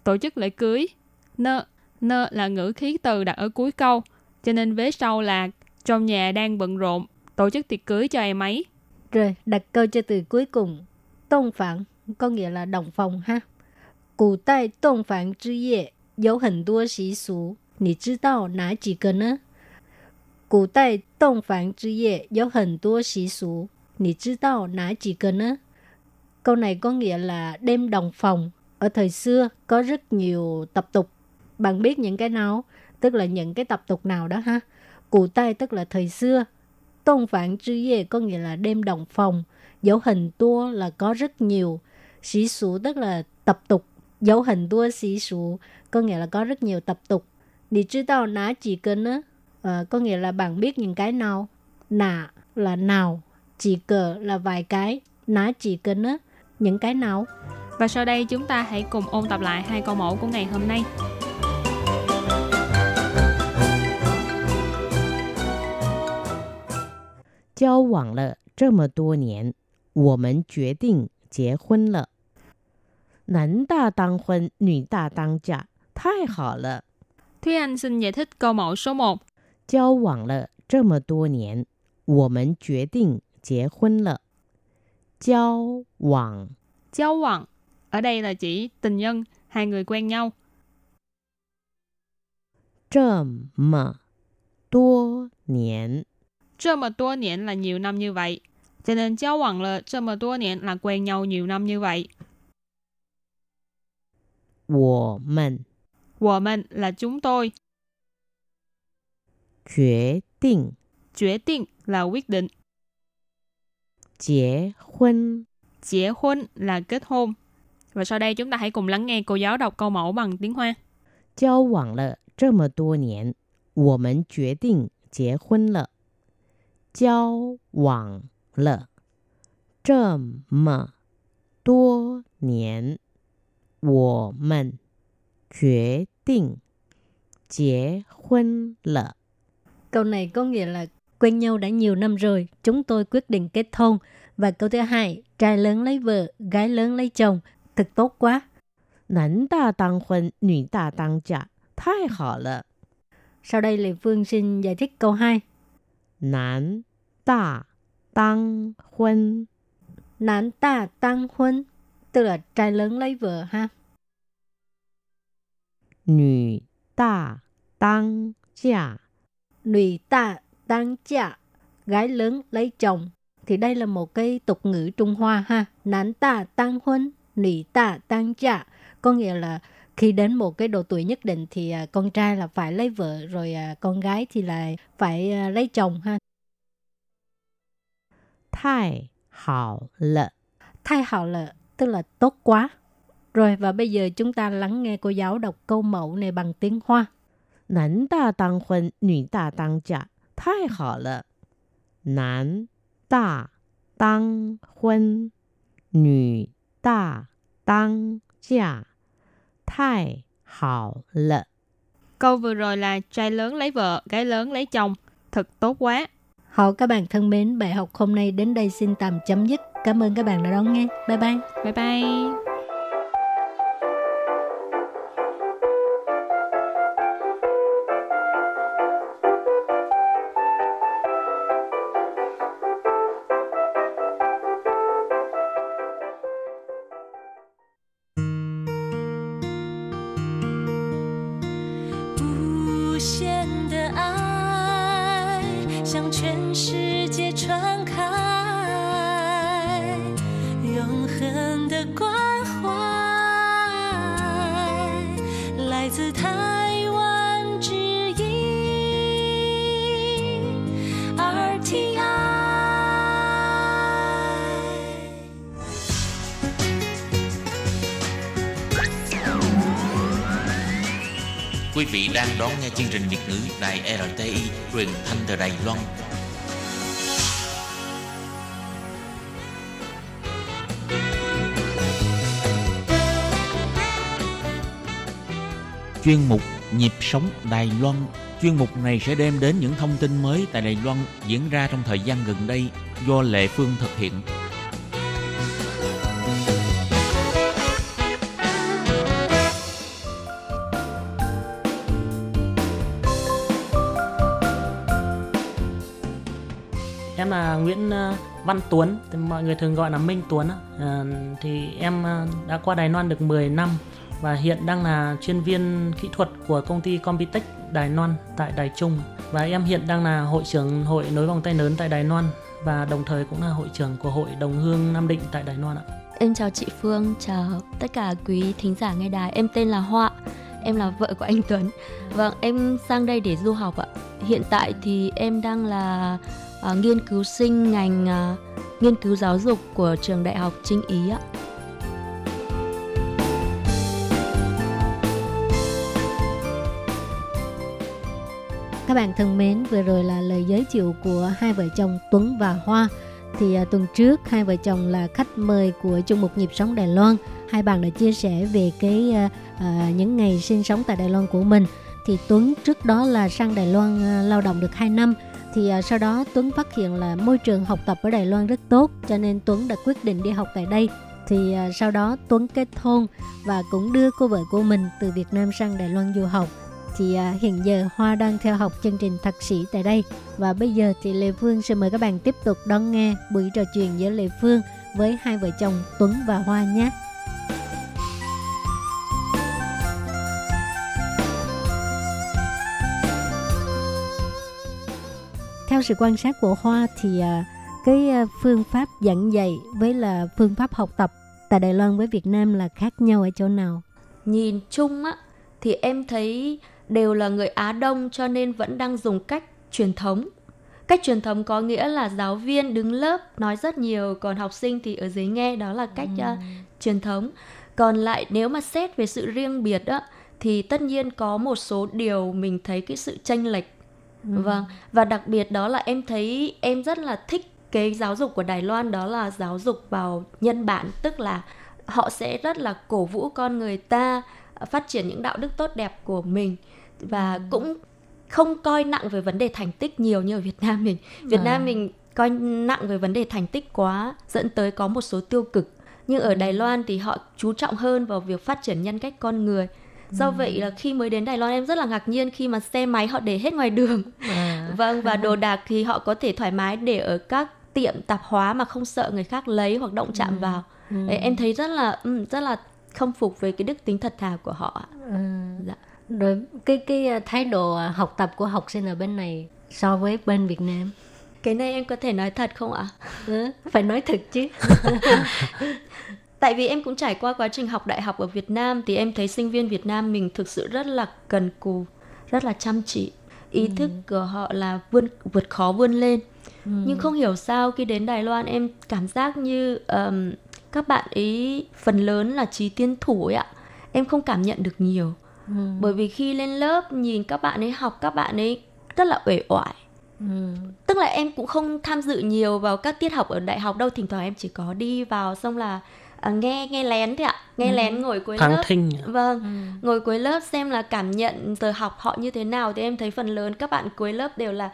tổ chức lễ cưới. Nơ, nơ là ngữ khí từ đặt ở cuối câu. Cho nên vế sau là trong nhà đang bận rộn, tổ chức tiệc cưới cho em ấy. Rồi, đặt câu cho từ cuối cùng. Tông phản có nghĩa là đồng phòng ha. Cổ đại đồng phòng之夜有很多习俗，你知道哪几个呢？古代洞房之夜有很多习俗，你知道哪几个呢？Câu này có nghĩa là đêm đồng phòng ở thời xưa có rất nhiều tập tục. Bạn biết những cái nào? Tức là những cái tập tục nào đó ha. Cổ đại tức là thời xưa. Tông phản chữ ye có nghĩa là đêm đồng phòng. Dấu hình tua là có rất nhiều. Sĩ số tức là tập tục. Dấu hình tua sĩ số có nghĩa là có rất nhiều tập tục. Đi chứ tao ná chỉ cần á. À, có nghĩa là bạn biết những cái nào. Nà là nào. Chỉ cờ là vài cái. Ná chỉ cần á. Những cái nào. Và sau đây chúng ta hãy cùng ôn tập lại hai câu mẫu của ngày hôm nay. Giao往了这么多年，我们决定结婚了。男大当婚，女大当嫁，太好了。Thúy Anh xin giải thích câu mẫu số một. 交往了这么多年，我们决定结婚了。交往，交往 ở đây là chỉ tình nhân, hai người quen nhau. 这么多年。这么多年 là nhiều năm như vậy. Cho nên giao hoằng là这么多年 là quen nhau nhiều năm như vậy. 我们 我们 là chúng tôi. 决定 决定 là quyết định. 结婚 结婚 là kết hôn. Và sau đây chúng ta hãy cùng lắng nghe cô giáo đọc câu mẫu bằng tiếng Hoa. 交往了这么多年 我们决定结婚了 交往了这么多年 我们决定结婚了 Câu này có nghĩa là quen nhau đã nhiều năm rồi, chúng tôi quyết định kết hôn. Và câu thứ hai, trai lớn lấy vợ, gái lớn lấy chồng, thật tốt quá. 男大当婚,女大当嫁,太好了 Sau đây Lê Phương xin giải thích câu hai. 男 ta tăng huân. Nam ta tăng huân tức là trai lớn lấy vợ ha. Nữ ta tăng gia. Nữ ta tăng gia, gái lớn lấy chồng. Thì đây là một cái tục ngữ Trung Hoa ha. Nam ta tăng huân, nữ ta tăng gia. Có nghĩa là khi đến một cái độ tuổi nhất định thì con trai là phải lấy vợ, rồi con gái thì là phải lấy chồng ha. Thái hảo lợ. Thái hảo lợ tức là tốt quá. Rồi và bây giờ chúng ta lắng nghe cô giáo đọc câu mẫu này bằng tiếng Hoa. Nam đa tăng huân, nữ đa tăng gia, thái hảo lợ. Nam đa tăng huân, nữ đa tăng gia, thái hảo lợ. Câu vừa rồi là trai lớn lấy vợ, gái lớn lấy chồng, thật tốt quá. Hậu các bạn thân mến, bài học hôm nay đến đây xin tạm chấm dứt. Cảm ơn các bạn đã đón nghe. Bye bye. Bye bye. Quý vị đang đón nghe chương trình Việt ngữ đài rờ tê i truyền thanh từ Đài Loan. Chuyên mục Nhịp sống Đài Loan. Chuyên mục này sẽ đem đến những thông tin mới tại Đài Loan diễn ra trong thời gian gần đây do Lệ Phương thực hiện. Em là Nguyễn Văn Tuấn, mọi người thường gọi là Minh Tuấn. À, thì em đã qua Đài Loan được mười năm và hiện đang là chuyên viên kỹ thuật của công ty Compitech Đài Loan tại Đài Trung. Và em hiện đang là hội trưởng hội nối vòng tay lớn tại Đài Loan và đồng thời cũng là hội trưởng của hội đồng hương Nam Định tại Đài Loan ạ. Em chào chị Phương, chào tất cả quý thính giả nghe đài. Em tên là Họa, em là vợ của anh Tuấn. Vâng, em sang đây để du học ạ. Hiện tại thì em đang là À, nghiên cứu sinh ngành à, nghiên cứu giáo dục của trường Đại học Chinh Ý ạ. Các bạn thân mến, vừa rồi là lời giới thiệu của hai vợ chồng Tuấn và Hoa. Thì à, tuần trước hai vợ chồng là khách mời của chương mục Nhịp sống Đài Loan. Hai bạn đã chia sẻ về cái à, à, những ngày sinh sống tại Đài Loan của mình. Thì Tuấn trước đó là sang Đài Loan à, lao động được hai năm. Thì sau đó Tuấn phát hiện là môi trường học tập ở Đài Loan rất tốt, cho nên Tuấn đã quyết định đi học tại đây. Thì sau đó Tuấn kết hôn và cũng đưa cô vợ của mình từ Việt Nam sang Đài Loan du học. Thì hiện giờ Hoa đang theo học chương trình thạc sĩ tại đây. Và bây giờ thì Lê Phương sẽ mời các bạn tiếp tục đón nghe buổi trò chuyện giữa Lê Phương với hai vợ chồng Tuấn và Hoa nhé. Theo sự quan sát của Hoa thì cái phương pháp giảng dạy với là phương pháp học tập tại Đài Loan với Việt Nam là khác nhau ở chỗ nào? Nhìn chung á, thì em thấy đều là người Á Đông cho nên vẫn đang dùng cách truyền thống. Cách truyền thống có nghĩa là giáo viên đứng lớp nói rất nhiều, còn học sinh thì ở dưới nghe, đó là cách ừ. uh, truyền thống. Còn lại nếu mà xét về sự riêng biệt á, thì tất nhiên có một số điều mình thấy cái sự chênh lệch. Ừ. Vâng, và đặc biệt đó là em thấy em rất là thích cái giáo dục của Đài Loan, đó là giáo dục vào nhân bản, tức là họ sẽ rất là cổ vũ con người ta phát triển những đạo đức tốt đẹp của mình và ừ. cũng không coi nặng về vấn đề thành tích nhiều như ở Việt Nam mình. Việt à. Nam mình coi nặng về vấn đề thành tích quá dẫn tới có một số tiêu cực, nhưng ở Đài Loan thì họ chú trọng hơn vào việc phát triển nhân cách con người. Do vậy là khi mới đến Đài Loan em rất là ngạc nhiên khi mà xe máy họ để hết ngoài đường. À. Vâng, và đồ đạc thì họ có thể thoải mái để ở các tiệm tạp hóa mà không sợ người khác lấy hoặc động chạm ừ. vào. Ừ. Đấy, em thấy rất là rất là khâm phục về cái đức tính thật thà của họ. Ừ. Dạ. Rồi cái cái thái độ học tập của học sinh ở bên này so với bên Việt Nam. Cái này em có thể nói thật không ạ? Ừ, phải nói thật chứ. Tại vì em cũng trải qua quá trình học đại học ở Việt Nam thì em thấy sinh viên Việt Nam mình thực sự rất là cần cù, rất là chăm chỉ. Ý ừ. thức của họ là vươn, vượt khó vươn lên. Ừ. Nhưng không hiểu sao khi đến Đài Loan em cảm giác như um, các bạn ấy phần lớn là trí tiến thủ ấy ạ. Em không cảm nhận được nhiều. Ừ. Bởi vì khi lên lớp nhìn các bạn ấy học, các bạn ấy rất là uể oải. Ừ. Tức là em cũng không tham dự nhiều vào các tiết học ở đại học đâu. Thỉnh thoảng em chỉ có đi vào xong là À, nghe nghe lén thế ạ, nghe ừ. lén ngồi cuối Thắng lớp, thinh. vâng, ừ. ngồi cuối lớp xem là cảm nhận giờ học họ như thế nào. Thì em thấy phần lớn các bạn cuối lớp đều là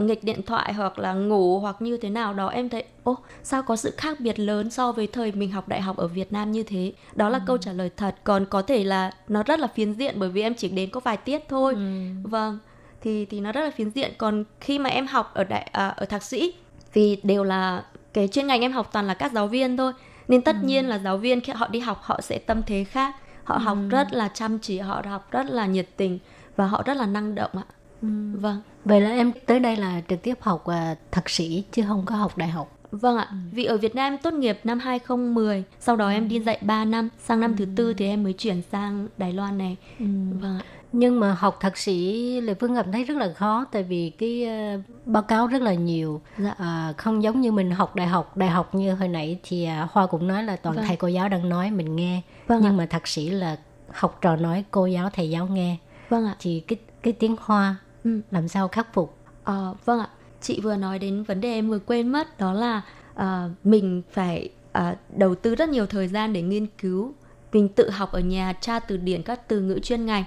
nghịch điện thoại hoặc là ngủ hoặc như thế nào đó. Em thấy, ô, sao có sự khác biệt lớn so với thời mình học đại học ở Việt Nam như thế. Đó là ừ. câu trả lời thật, còn có thể là nó rất là phiến diện bởi vì em chỉ đến có vài tiết thôi. Ừ. Vâng, thì thì nó rất là phiến diện. Còn khi mà em học ở đại à, ở thạc sĩ thì đều là cái chuyên ngành em học toàn là các giáo viên thôi. Nên tất ừ. nhiên là giáo viên khi họ đi học họ sẽ tâm thế khác. Họ ừ. học rất là chăm chỉ, họ học rất là nhiệt tình và họ rất là năng động ạ. Ừ. Vâng. Vậy là em tới đây là trực tiếp học à, thạc sĩ chứ không có học đại học. Vâng ạ. Ừ. Vì ở Việt Nam em tốt nghiệp năm hai không một không, sau đó em đi dạy ba năm, sang năm ừ. thứ tư thì em mới chuyển sang Đài Loan này. Ừ. Vâng ạ. Nhưng mà học thạc sĩ Lê Phương cảm thấy rất là khó, tại vì cái uh, báo cáo rất là nhiều, dạ. uh, không giống như mình học đại học. Đại học như hồi nãy thì uh, Hoa cũng nói là toàn vâng. thầy cô giáo đang nói mình nghe, vâng nhưng ạ. mà thạc sĩ là học trò nói, cô giáo thầy giáo nghe. Vâng ạ. Thì cái cái tiếng Hoa ừ. làm sao khắc phục? Ờ, vâng ạ. Chị vừa nói đến vấn đề em vừa quên mất, đó là uh, mình phải uh, đầu tư rất nhiều thời gian để nghiên cứu, mình tự học ở nhà, tra từ điển các từ ngữ chuyên ngành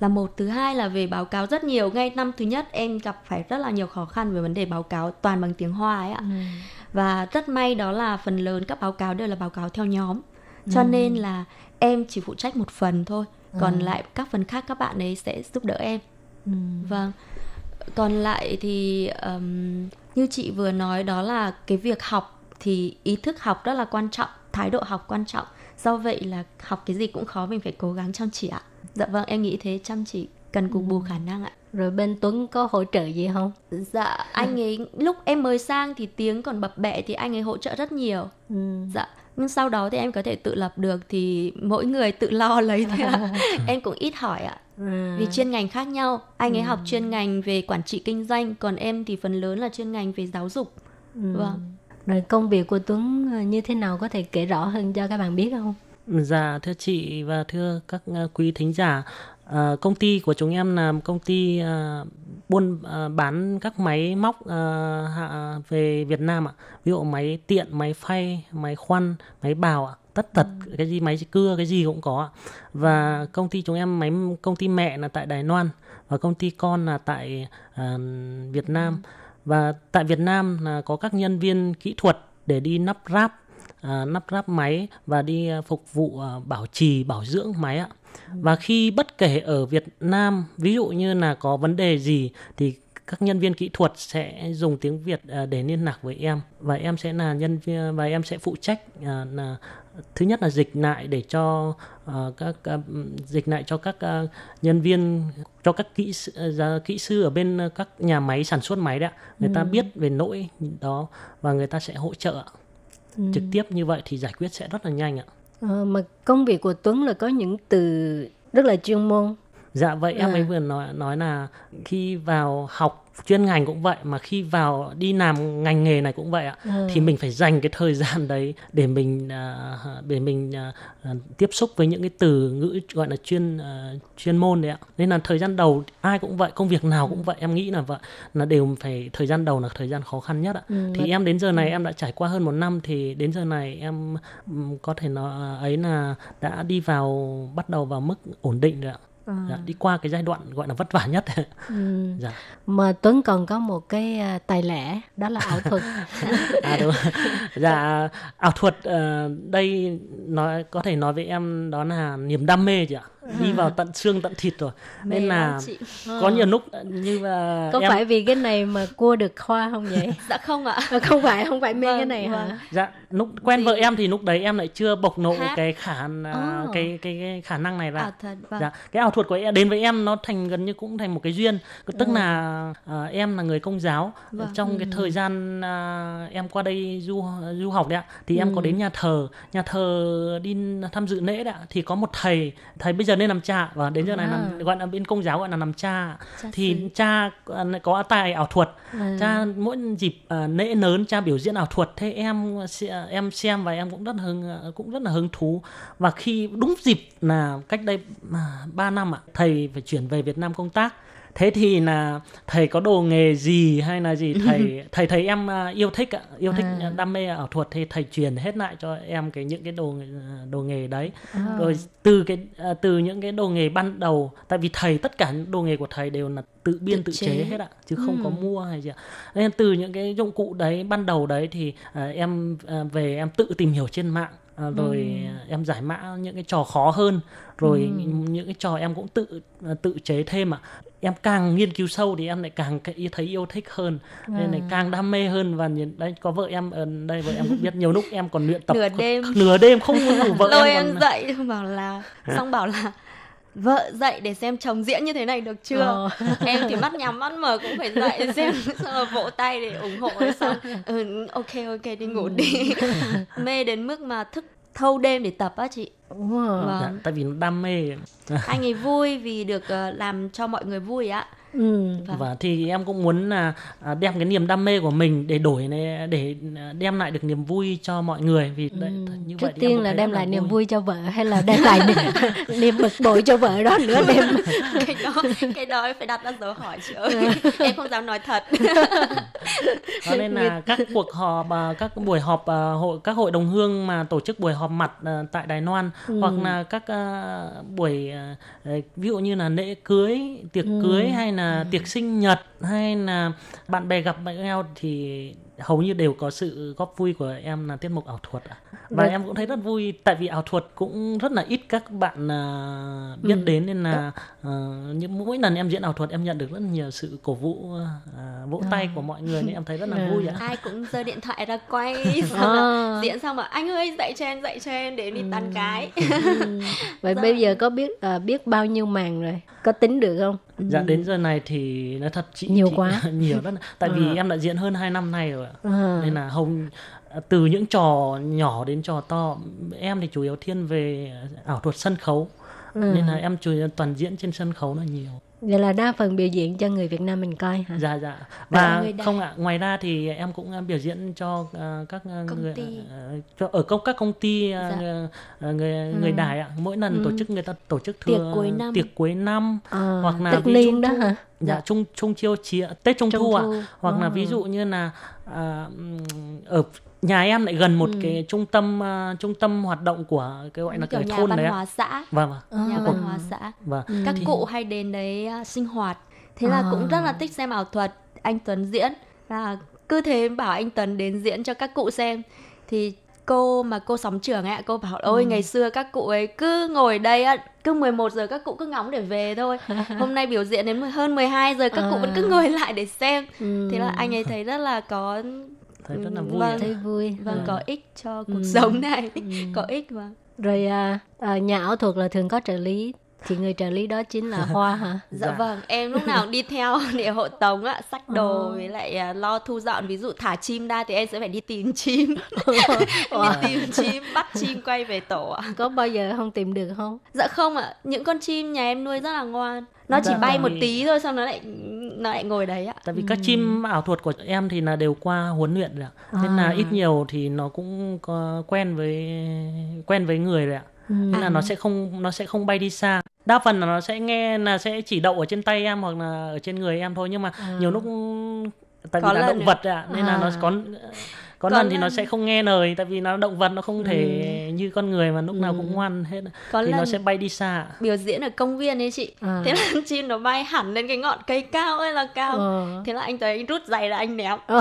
là một. Thứ hai là về báo cáo rất nhiều. Ngay năm thứ nhất em gặp phải rất là nhiều khó khăn về vấn đề báo cáo toàn bằng tiếng Hoa ấy ạ. Ừ. Và rất may đó là phần lớn các báo cáo đều là báo cáo theo nhóm, cho ừ. nên là em chỉ phụ trách một phần thôi, còn ừ. lại các phần khác các bạn ấy sẽ giúp đỡ em. Ừ. Vâng. Còn lại thì um, như chị vừa nói, đó là cái việc học thì ý thức học rất là quan trọng, thái độ học quan trọng. Do vậy là học cái gì cũng khó, mình phải cố gắng chăm chỉ ạ. Dạ vâng, em nghĩ thế, chăm chỉ cần cù bù khả năng ạ. Rồi bên Tuấn có hỗ trợ gì không? Dạ, anh ấy lúc em mới sang thì tiếng còn bập bẹ thì anh ấy hỗ trợ rất nhiều. Ừ. Dạ, nhưng sau đó thì em có thể tự lập được thì mỗi người tự lo lấy thế ạ. Em cũng ít hỏi ạ. À. Vì chuyên ngành khác nhau, anh ấy ừ. học chuyên ngành về quản trị kinh doanh, còn em thì phần lớn là chuyên ngành về giáo dục. Ừ. Vâng. Rồi công việc của Tuấn như thế nào, có thể kể rõ hơn cho các bạn biết không? Dạ, thưa chị và thưa các quý thính giả, à, công ty của chúng em là công ty à, buôn à, bán các máy móc à, về Việt Nam ạ. Ví dụ máy tiện, máy phay, máy khoan, máy bào ạ. Tất tật, cái gì máy cưa, cái gì cũng có. Và công ty chúng em, máy công ty mẹ là tại Đài Loan và công ty con là tại à, Việt Nam. Và tại Việt Nam là có các nhân viên kỹ thuật để đi lắp ráp, à, lắp ráp máy và đi phục vụ à, bảo trì, bảo dưỡng máy ạ. Và khi bất kể ở Việt Nam, ví dụ như là có vấn đề gì thì các nhân viên kỹ thuật sẽ dùng tiếng Việt à, để liên lạc với em, và em sẽ là nhân viên và em sẽ phụ trách à, là thứ nhất là dịch lại để cho uh, các uh, dịch lại cho các uh, nhân viên, cho các kỹ uh, kỹ sư ở bên uh, các nhà máy sản xuất máy đấy ạ. Người ừ. ta biết về lỗi đó và người ta sẽ hỗ trợ ừ. trực tiếp, như vậy thì giải quyết sẽ rất là nhanh ạ. À, mà công việc của Tuấn là có những từ rất là chuyên môn. Dạ vậy à. Em ấy vừa nói nói là khi vào học chuyên ngành cũng vậy, mà khi vào đi làm ngành nghề này cũng vậy ạ. À. Thì mình phải dành cái thời gian đấy để mình để mình tiếp xúc với những cái từ ngữ gọi là chuyên chuyên môn đấy ạ. Nên là thời gian đầu ai cũng vậy, công việc nào cũng vậy, em nghĩ là vậy là đều phải thời gian đầu là thời gian khó khăn nhất ạ. Ừ, thì vậy. Em đến giờ này em đã trải qua hơn một năm, thì đến giờ này em có thể nói ấy là đã đi vào bắt đầu vào mức ổn định rồi ạ. À. Dạ, đi qua cái giai đoạn gọi là vất vả nhất. Ừ. Dạ. Mà Tuấn còn có một cái tài lẻ, đó là ảo thuật. À, đúng. Dạ, ảo thuật uh, đây nói có thể nói với em đó là niềm đam mê chị ạ. Đi vào tận xương tận thịt rồi. Mê nên là có nhiều lúc như là có em... phải vì cái này mà cua được Khoa không vậy? Dạ không ạ. À, không phải, không phải mê vâng, cái này vâng. hả? Dạ, lúc quen thì... vợ em thì lúc đấy em lại chưa bộc lộ cái khả oh. cái, cái cái khả năng này ra. À, thật, vâng. Dạ, cái ảo thuật của em đến với em nó thành gần như cũng thành một cái duyên, tức ừ. là uh, em là người Công giáo, vâng. trong ừ. cái thời gian uh, em qua đây du du học đấy ạ, thì ừ. em có đến nhà thờ, nhà thờ đi tham dự lễ đấy ạ, thì có một thầy, thầy bây giờ nên làm cha, và đến giờ này à. làm, gọi là bên Công giáo gọi là làm cha, cha thì sư. Cha có tài ảo thuật à. Cha mỗi dịp lễ uh, lớn cha biểu diễn ảo thuật, thế em em xem và em cũng rất hứng cũng rất là hứng thú. Và khi đúng dịp là cách đây ba năm ạ, thầy phải chuyển về Việt Nam công tác, thế thì là thầy có đồ nghề gì hay là gì, thầy thầy thấy em yêu thích yêu thích à. đam mê ảo thuật, thì thầy truyền hết lại cho em cái những cái đồ đồ nghề đấy. À. Rồi từ cái từ những cái đồ nghề ban đầu, tại vì thầy tất cả những đồ nghề của thầy đều là tự biên tự, tự chế. chế hết ạ, chứ không ừ. có mua hay gì ạ. Nên từ những cái dụng cụ đấy ban đầu đấy thì à, em à, về em tự tìm hiểu trên mạng. À, rồi ừ. em giải mã những cái trò khó hơn, rồi ừ. những cái trò em cũng tự tự chế thêm ạ. À. Em càng nghiên cứu sâu thì em lại càng thấy yêu thích hơn, à. nên lại càng đam mê hơn. Và đấy, có vợ em ở đây, vợ em cũng biết nhiều lúc em còn luyện tập nửa đêm, nửa đêm không ngủ, vợ lôi em còn... em dậy, bảo là xong bảo là vợ dậy để xem chồng diễn như thế này được chưa. Ờ. Em thì mắt nhắm mắt mở cũng phải dậy xem, xong rồi vỗ tay để ủng hộ ấy, xong ừ, ok ok đi ngủ đi. Mê đến mức mà thức thâu đêm để tập á chị. Đúng rồi. Và... dạ, tại vì nó đam mê. Anh ấy vui vì được làm cho mọi người vui á. Ừ. Và... và thì em cũng muốn là đem cái niềm đam mê của mình để đổi này, để đem lại được niềm vui cho mọi người. Vì đấy, như trước vậy tiên là đem lại niềm vui. vui cho vợ hay là đem lại niềm, niềm bực bội cho vợ đó nữa đem. Cái đó cái đó phải đặt ra dấu hỏi chứ. Em không dám nói thật. Cho nên là các cuộc họp, các buổi họp hội, các hội đồng hương mà tổ chức buổi họp mặt tại Đài Loan, ừ. hoặc là các buổi ví dụ như là lễ cưới, tiệc ừ. cưới hay là Ừ. tiệc sinh nhật hay là bạn bè gặp bạn nhau thì hầu như đều có sự góp vui của em là tiết mục ảo thuật. Và được. Em cũng thấy rất vui tại vì ảo thuật cũng rất là ít các bạn uh, biết ừ. đến, nên là uh, những mỗi lần em diễn ảo thuật em nhận được rất nhiều sự cổ vũ, uh, vỗ à. tay của mọi người nên em thấy rất là à. vui ạ. Ai cũng giơ điện thoại ra quay xong à. là diễn xong rồi anh ơi dạy cho em, dạy cho em để đi ừ. tán cái. ừ. Vậy bây giờ có biết uh, biết bao nhiêu màn rồi? Có tính được không? Dạ đến giờ này thì nói thật chị nhiều chị, quá nhiều đó, tại vì à. em đã diễn hơn hai năm nay rồi à. nên là hồng từ những trò nhỏ đến trò to. Em thì chủ yếu thiên về ảo thuật sân khấu à. nên là em chủ yếu toàn diễn trên sân khấu là nhiều. Vậy là đa phần biểu diễn cho người Việt Nam mình coi hả? Dạ dạ. Và không ạ, à, ngoài ra thì em cũng biểu diễn cho uh, các uh, công người ty. Uh, cho ở công, các công ty uh, dạ. uh, người ừ. người Đài ạ. Uh, mỗi lần ừ. tổ chức người ta tổ chức thường tiệc cuối năm, tiệc cuối năm à, hoặc là tiệc liên đó hả? Dạ, dạ. Trung trung chiêu chia Tết Trung, Trung Thu ạ. À. Hoặc à. là ví dụ như là uh, ở nhà em lại gần một ừ. cái trung tâm uh, trung tâm hoạt động của cái gọi là cái thôn đấy ạ. Vâng, vâng. Nhà văn hóa xã. Vâng. Ừ. Các thì... cụ hay đến đấy uh, sinh hoạt. Thế à. là cũng rất là thích xem ảo thuật. Anh Tuấn diễn là cứ thế bảo anh Tuấn đến diễn cho các cụ xem. Thì cô mà cô sóng trưởng ấy, cô bảo ôi ừ. ngày xưa các cụ ấy cứ ngồi đây á, cứ mười một giờ các cụ cứ ngóng để về thôi. Hôm nay biểu diễn đến hơn mười hai giờ các à. cụ vẫn cứ ngồi lại để xem. Ừ. Thế là anh ấy thấy rất là có thấy rất là vui, vâng, thấy vui. Vâng, à. có ích cho cuộc ừ. sống này, ừ. có ích mà. Rồi à, à, nhà ảo thuật là thường có trợ lý, thì người trợ lý đó chính là Hoa hả? Dạ, dạ vâng, em lúc nào cũng đi theo để hộ tống á, xách đồ à. với lại à, lo thu dọn. Ví dụ thả chim ra thì em sẽ phải đi tìm chim, đi tìm chim, bắt chim quay về tổ ạ. Có bao giờ không tìm được không? Dạ không ạ, những con chim nhà em nuôi rất là ngoan. Nó chỉ dạ, bay một tí thôi xong nó lại nó lại ngồi đấy ạ. Tại vì các ừ. chim ảo thuật của em thì là đều qua huấn luyện rồi ạ. À. Nên là ít nhiều thì nó cũng có quen với quen với người rồi ạ. Ừ. Nên là nó sẽ không nó sẽ không bay đi xa. Đa phần là nó sẽ nghe là sẽ chỉ đậu ở trên tay em hoặc là ở trên người em thôi, nhưng mà à. nhiều lúc tại vì có là động vật rồi ạ, nên à. là nó có Có lần thì nó sẽ không nghe lời, tại vì nó động vật, nó không thể ừ. như con người mà lúc nào ừ. cũng ngoan hết. Có thì nó sẽ bay đi xa. Biểu diễn ở công viên ấy chị, à. thế là chim nó bay hẳn lên cái ngọn cây cao ơi là cao. Ừ. Thế là anh tới anh rút giày là anh ném. Ừ.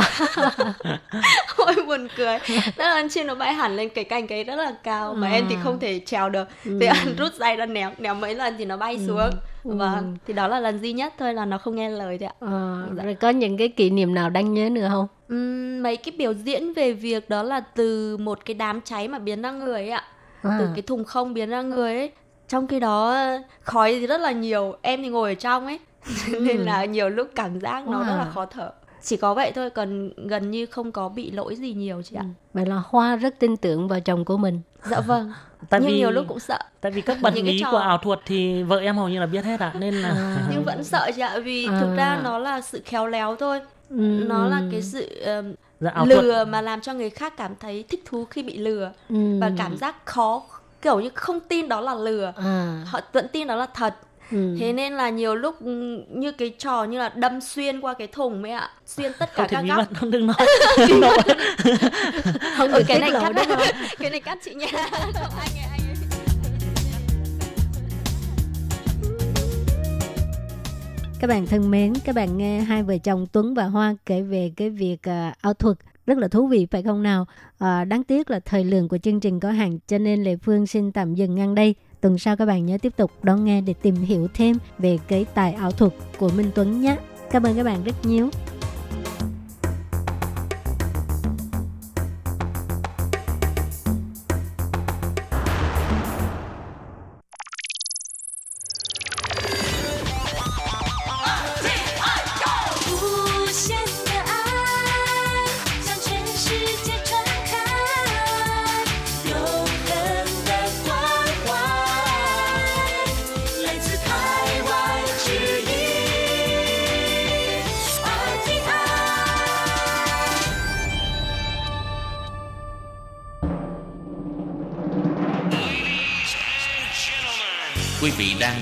Ôi buồn cười. Tức là chim nó bay hẳn lên cái cành cây rất là cao, ừ. mà em thì không thể trèo được. Ừ. Thế anh rút giày ra ném, ném mấy lần thì nó bay ừ. xuống. Vâng, ừ. thì đó là lần duy nhất thôi là nó không nghe lời thôi ạ. Ờ, dạ. Rồi có những cái kỷ niệm nào đáng nhớ nữa không? Uhm, mấy cái biểu diễn về việc đó là từ một cái đám cháy mà biến ra người ấy ạ. À. Từ cái thùng không biến ra người ấy. Trong khi đó khói thì rất là nhiều, em thì ngồi ở trong ấy. Ừ. Nên là nhiều lúc cảm giác nó à. rất là khó thở. Chỉ có vậy thôi, còn gần như không có bị lỗi gì nhiều chị ạ. Vậy là Hoa rất tin tưởng vào chồng của mình. Dạ vâng. Tại nhưng vì, nhiều lúc cũng sợ. Tại vì các bật mí trò... của ảo thuật thì vợ em hầu như là biết hết ạ, à, nên là à. nhưng vẫn sợ chị ạ, vì à. thực ra nó là sự khéo léo thôi. Ừ. Nó là cái sự um, dạ, lừa thuật. mà làm cho người khác cảm thấy thích thú khi bị lừa. Ừ. Và cảm giác khó, kiểu như không tin đó là lừa. À. Họ vẫn tin đó là thật. Ừ. Thế nên là nhiều lúc như cái trò như là đâm xuyên qua cái thùng ấy ạ, xuyên tất cả các góc. Không đừng nói. Đừng nói. Không ừ, cái này cắt đâu. Cái này cắt chị nha. Không anh ấy, anh ấy. Các bạn thân mến, các bạn nghe hai vợ chồng Tuấn và Hoa kể về cái việc uh, ảo thuật rất là thú vị phải không nào? Uh, đáng tiếc là thời lượng của chương trình có hạn, cho nên Lệ Phương xin tạm dừng ngang đây. Tuần sau các bạn nhớ tiếp tục đón nghe để tìm hiểu thêm về cái tài ảo thuật của Minh Tuấn nhé. Cảm ơn các bạn rất nhiều. Quý vị đang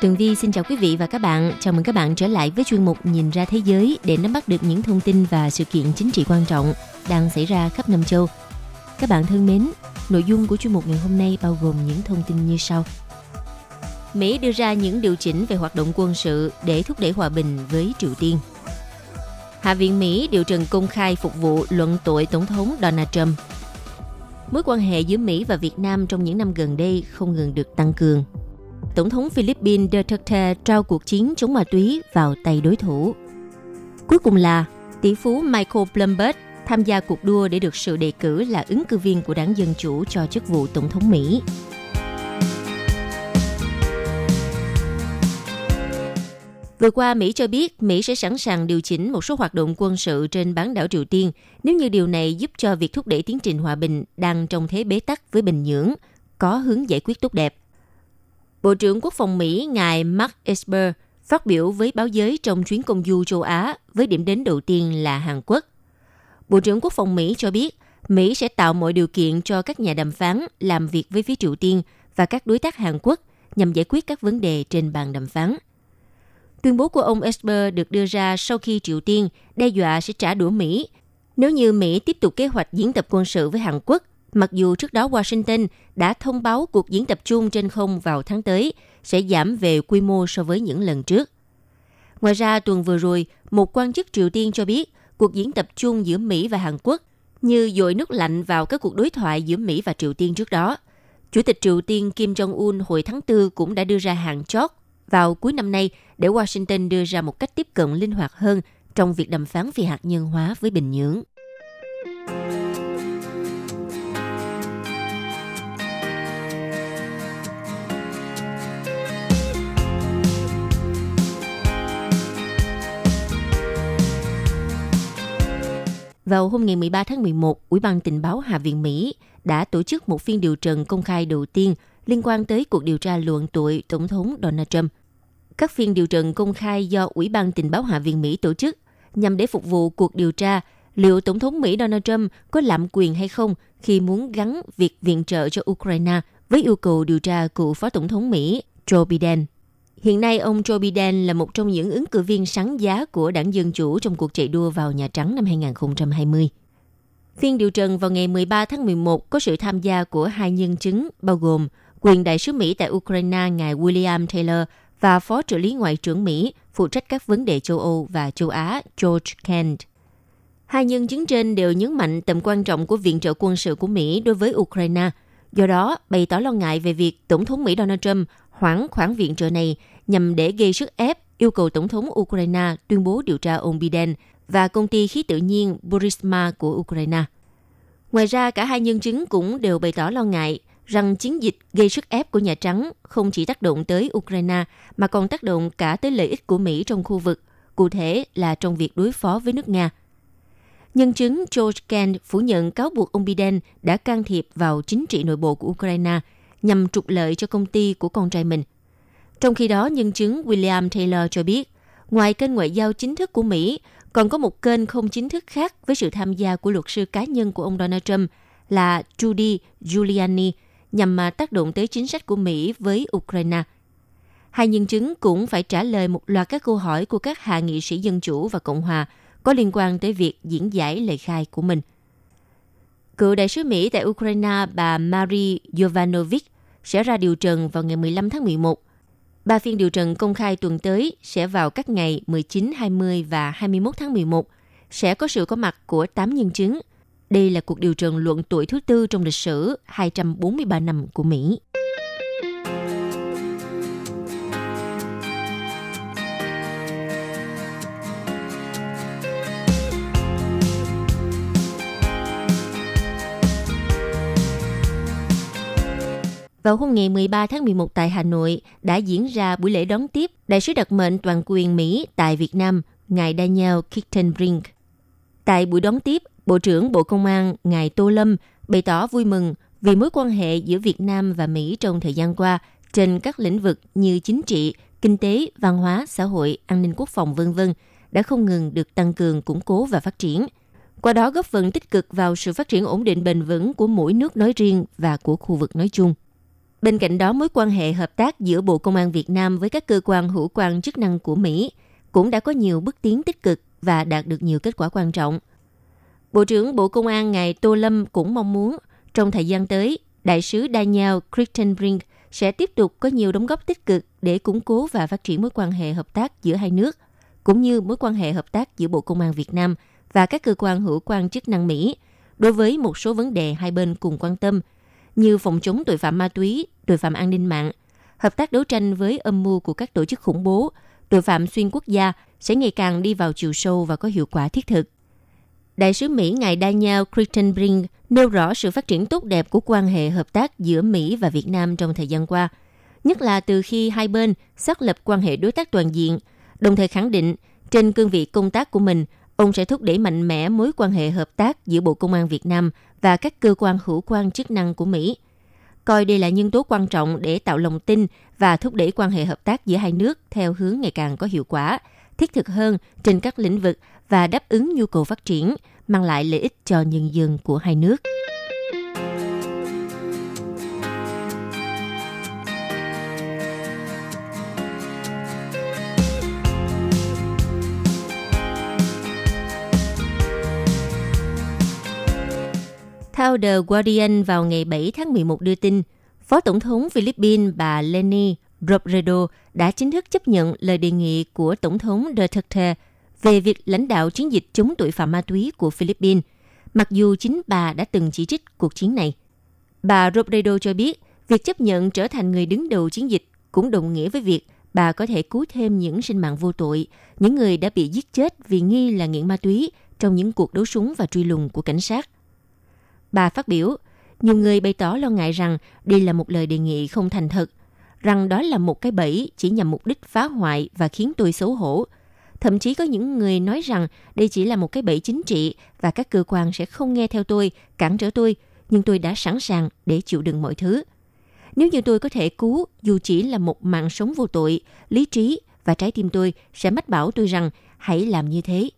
Tường Vi xin chào quý vị và các bạn. Chào mừng các bạn trở lại với chuyên mục Nhìn ra thế giới để nắm bắt được những thông tin và sự kiện chính trị quan trọng đang xảy ra khắp năm châu. Các bạn thân mến, nội dung của chuyên mục ngày hôm nay bao gồm những thông tin như sau. Mỹ đưa ra những điều chỉnh về hoạt động quân sự để thúc đẩy hòa bình với Triều Tiên. Hạ viện Mỹ điều trần công khai phục vụ luận tội Tổng thống Donald Trump. Mối quan hệ giữa Mỹ và Việt Nam trong những năm gần đây không ngừng được tăng cường. Tổng thống Philippines Duterte trao cuộc chiến chống ma túy vào tay đối thủ. Cuối cùng là tỷ phú Michael Bloomberg tham gia cuộc đua để được sự đề cử là ứng cử viên của đảng Dân Chủ cho chức vụ Tổng thống Mỹ. Vừa qua, Mỹ cho biết Mỹ sẽ sẵn sàng điều chỉnh một số hoạt động quân sự trên bán đảo Triều Tiên nếu như điều này giúp cho việc thúc đẩy tiến trình hòa bình đang trong thế bế tắc với Bình Nhưỡng có hướng giải quyết tốt đẹp. Bộ trưởng Quốc phòng Mỹ ngài Mark Esper phát biểu với báo giới trong chuyến công du châu Á với điểm đến đầu tiên là Hàn Quốc. Bộ trưởng Quốc phòng Mỹ cho biết Mỹ sẽ tạo mọi điều kiện cho các nhà đàm phán làm việc với phía Triều Tiên và các đối tác Hàn Quốc nhằm giải quyết các vấn đề trên bàn đàm phán. Tuyên bố của ông Esper được đưa ra sau khi Triều Tiên đe dọa sẽ trả đũa Mỹ nếu như Mỹ tiếp tục kế hoạch diễn tập quân sự với Hàn Quốc. Mặc dù trước đó Washington đã thông báo cuộc diễn tập chung trên không vào tháng tới sẽ giảm về quy mô so với những lần trước. Ngoài ra, tuần vừa rồi, một quan chức Triều Tiên cho biết cuộc diễn tập chung giữa Mỹ và Hàn Quốc như dội nước lạnh vào các cuộc đối thoại giữa Mỹ và Triều Tiên trước đó. Chủ tịch Triều Tiên Kim Jong-un hồi tháng tư cũng đã đưa ra hàng chót vào cuối năm nay để Washington đưa ra một cách tiếp cận linh hoạt hơn trong việc đàm phán phi hạt nhân hóa với Bình Nhưỡng. Vào hôm ngày mười ba tháng mười một, Ủy ban Tình báo Hạ viện Mỹ đã tổ chức một phiên điều trần công khai đầu tiên liên quan tới cuộc điều tra luận tội Tổng thống Donald Trump. Các phiên điều trần công khai do Ủy ban Tình báo Hạ viện Mỹ tổ chức nhằm để phục vụ cuộc điều tra liệu Tổng thống Mỹ Donald Trump có lạm quyền hay không khi muốn gắn việc viện trợ cho Ukraine với yêu cầu điều tra cựu Phó Tổng thống Mỹ Joe Biden. Hiện nay, ông Joe Biden là một trong những ứng cử viên sáng giá của đảng Dân Chủ trong cuộc chạy đua vào Nhà Trắng năm hai không hai không. Phiên điều trần vào ngày mười ba tháng mười một có sự tham gia của hai nhân chứng, bao gồm quyền đại sứ Mỹ tại Ukraine ngài William Taylor và Phó trợ lý Ngoại trưởng Mỹ phụ trách các vấn đề châu Âu và châu Á George Kent. Hai nhân chứng trên đều nhấn mạnh tầm quan trọng của viện trợ quân sự của Mỹ đối với Ukraine, do đó bày tỏ lo ngại về việc Tổng thống Mỹ Donald Trump hoãn khoản viện trợ này nhằm để gây sức ép yêu cầu Tổng thống Ukraine tuyên bố điều tra ông Biden và công ty khí tự nhiên Burisma của Ukraine. Ngoài ra, cả hai nhân chứng cũng đều bày tỏ lo ngại rằng chiến dịch gây sức ép của Nhà Trắng không chỉ tác động tới Ukraine mà còn tác động cả tới lợi ích của Mỹ trong khu vực, cụ thể là trong việc đối phó với nước Nga. Nhân chứng George Kent phủ nhận cáo buộc ông Biden đã can thiệp vào chính trị nội bộ của Ukraine nhằm trục lợi cho công ty của con trai mình. Trong khi đó, nhân chứng William Taylor cho biết, ngoài kênh ngoại giao chính thức của Mỹ, còn có một kênh không chính thức khác với sự tham gia của luật sư cá nhân của ông Donald Trump là Judy Giuliani nhằm mà tác động tới chính sách của Mỹ với Ukraine. Hai nhân chứng cũng phải trả lời một loạt các câu hỏi của các hạ nghị sĩ Dân Chủ và Cộng Hòa có liên quan tới việc diễn giải lời khai của mình. Cựu đại sứ Mỹ tại Ukraine bà Mary Jovanovic sẽ ra điều trần vào ngày mười lăm tháng mười một. Ba phiên điều trần công khai tuần tới sẽ vào các ngày mười chín, hai mươi và hai mươi mốt tháng mười một, sẽ có sự có mặt của tám nhân chứng. Đây là cuộc điều trần luận tội thứ tư trong lịch sử hai trăm bốn mươi ba năm của Mỹ. Vào hôm ngày mười ba tháng mười một tại Hà Nội đã diễn ra buổi lễ đón tiếp Đại sứ đặc mệnh toàn quyền Mỹ tại Việt Nam, ngài Daniel Kritenbrink. Tại buổi đón tiếp, Bộ trưởng Bộ Công an ngài Tô Lâm bày tỏ vui mừng vì mối quan hệ giữa Việt Nam và Mỹ trong thời gian qua trên các lĩnh vực như chính trị, kinh tế, văn hóa, xã hội, an ninh quốc phòng vân vân đã không ngừng được tăng cường, củng cố và phát triển. Qua đó góp phần tích cực vào sự phát triển ổn định bền vững của mỗi nước nói riêng và của khu vực nói chung. Bên cạnh đó, mối quan hệ hợp tác giữa Bộ Công an Việt Nam với các cơ quan hữu quan chức năng của Mỹ cũng đã có nhiều bước tiến tích cực và đạt được nhiều kết quả quan trọng. Bộ trưởng Bộ Công an ngài Tô Lâm cũng mong muốn trong thời gian tới, Đại sứ Daniel Kritenbrink sẽ tiếp tục có nhiều đóng góp tích cực để củng cố và phát triển mối quan hệ hợp tác giữa hai nước, cũng như mối quan hệ hợp tác giữa Bộ Công an Việt Nam và các cơ quan hữu quan chức năng Mỹ đối với một số vấn đề hai bên cùng quan tâm, như phòng chống tội phạm ma túy, tội phạm an ninh mạng, hợp tác đấu tranh với âm mưu của các tổ chức khủng bố, tội phạm xuyên quốc gia sẽ ngày càng đi vào chiều sâu và có hiệu quả thiết thực. Đại sứ Mỹ ngài Daniel Kritenbrink nêu rõ sự phát triển tốt đẹp của quan hệ hợp tác giữa Mỹ và Việt Nam trong thời gian qua, nhất là từ khi hai bên xác lập quan hệ đối tác toàn diện, đồng thời khẳng định trên cương vị công tác của mình, ông sẽ thúc đẩy mạnh mẽ mối quan hệ hợp tác giữa Bộ Công an Việt Nam và các cơ quan hữu quan chức năng của Mỹ, coi đây là nhân tố quan trọng để tạo lòng tin và thúc đẩy quan hệ hợp tác giữa hai nước theo hướng ngày càng có hiệu quả, thiết thực hơn trên các lĩnh vực và đáp ứng nhu cầu phát triển, mang lại lợi ích cho nhân dân của hai nước. Theo The Guardian vào ngày bảy tháng mười một đưa tin, Phó Tổng thống Philippines bà Leni Robredo đã chính thức chấp nhận lời đề nghị của Tổng thống Duterte về việc lãnh đạo chiến dịch chống tội phạm ma túy của Philippines, mặc dù chính bà đã từng chỉ trích cuộc chiến này. Bà Robredo cho biết, việc chấp nhận trở thành người đứng đầu chiến dịch cũng đồng nghĩa với việc bà có thể cứu thêm những sinh mạng vô tội, những người đã bị giết chết vì nghi là nghiện ma túy trong những cuộc đấu súng và truy lùng của cảnh sát. Bà phát biểu, nhiều người bày tỏ lo ngại rằng đây là một lời đề nghị không thành thật, rằng đó là một cái bẫy chỉ nhằm mục đích phá hoại và khiến tôi xấu hổ. Thậm chí có những người nói rằng đây chỉ là một cái bẫy chính trị và các cơ quan sẽ không nghe theo tôi, cản trở tôi, nhưng tôi đã sẵn sàng để chịu đựng mọi thứ. Nếu như tôi có thể cứu, dù chỉ là một mạng sống vô tội, lý trí và trái tim tôi sẽ mách bảo tôi rằng hãy làm như thế.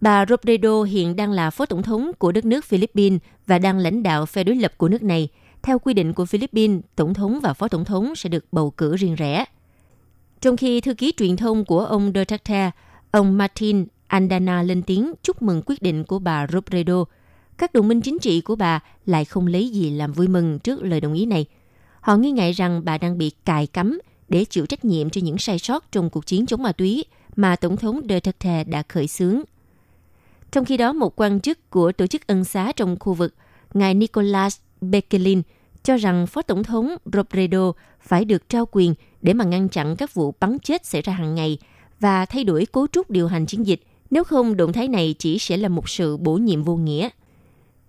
Bà Robredo hiện đang là phó tổng thống của đất nước Philippines và đang lãnh đạo phe đối lập của nước này. Theo quy định của Philippines, tổng thống và phó tổng thống sẽ được bầu cử riêng rẽ. Trong khi thư ký truyền thông của ông Duterte, ông Martin Andana lên tiếng chúc mừng quyết định của bà Robredo, các đồng minh chính trị của bà lại không lấy gì làm vui mừng trước lời đồng ý này. Họ nghi ngại rằng bà đang bị cài cắm để chịu trách nhiệm cho những sai sót trong cuộc chiến chống ma túy mà tổng thống Duterte đã khởi xướng. Trong khi đó, một quan chức của tổ chức ân xá trong khu vực, ngài Nicolas Bekelin, cho rằng Phó Tổng thống Robredo phải được trao quyền để mà ngăn chặn các vụ bắn chết xảy ra hàng ngày và thay đổi cấu trúc điều hành chiến dịch, nếu không động thái này chỉ sẽ là một sự bổ nhiệm vô nghĩa.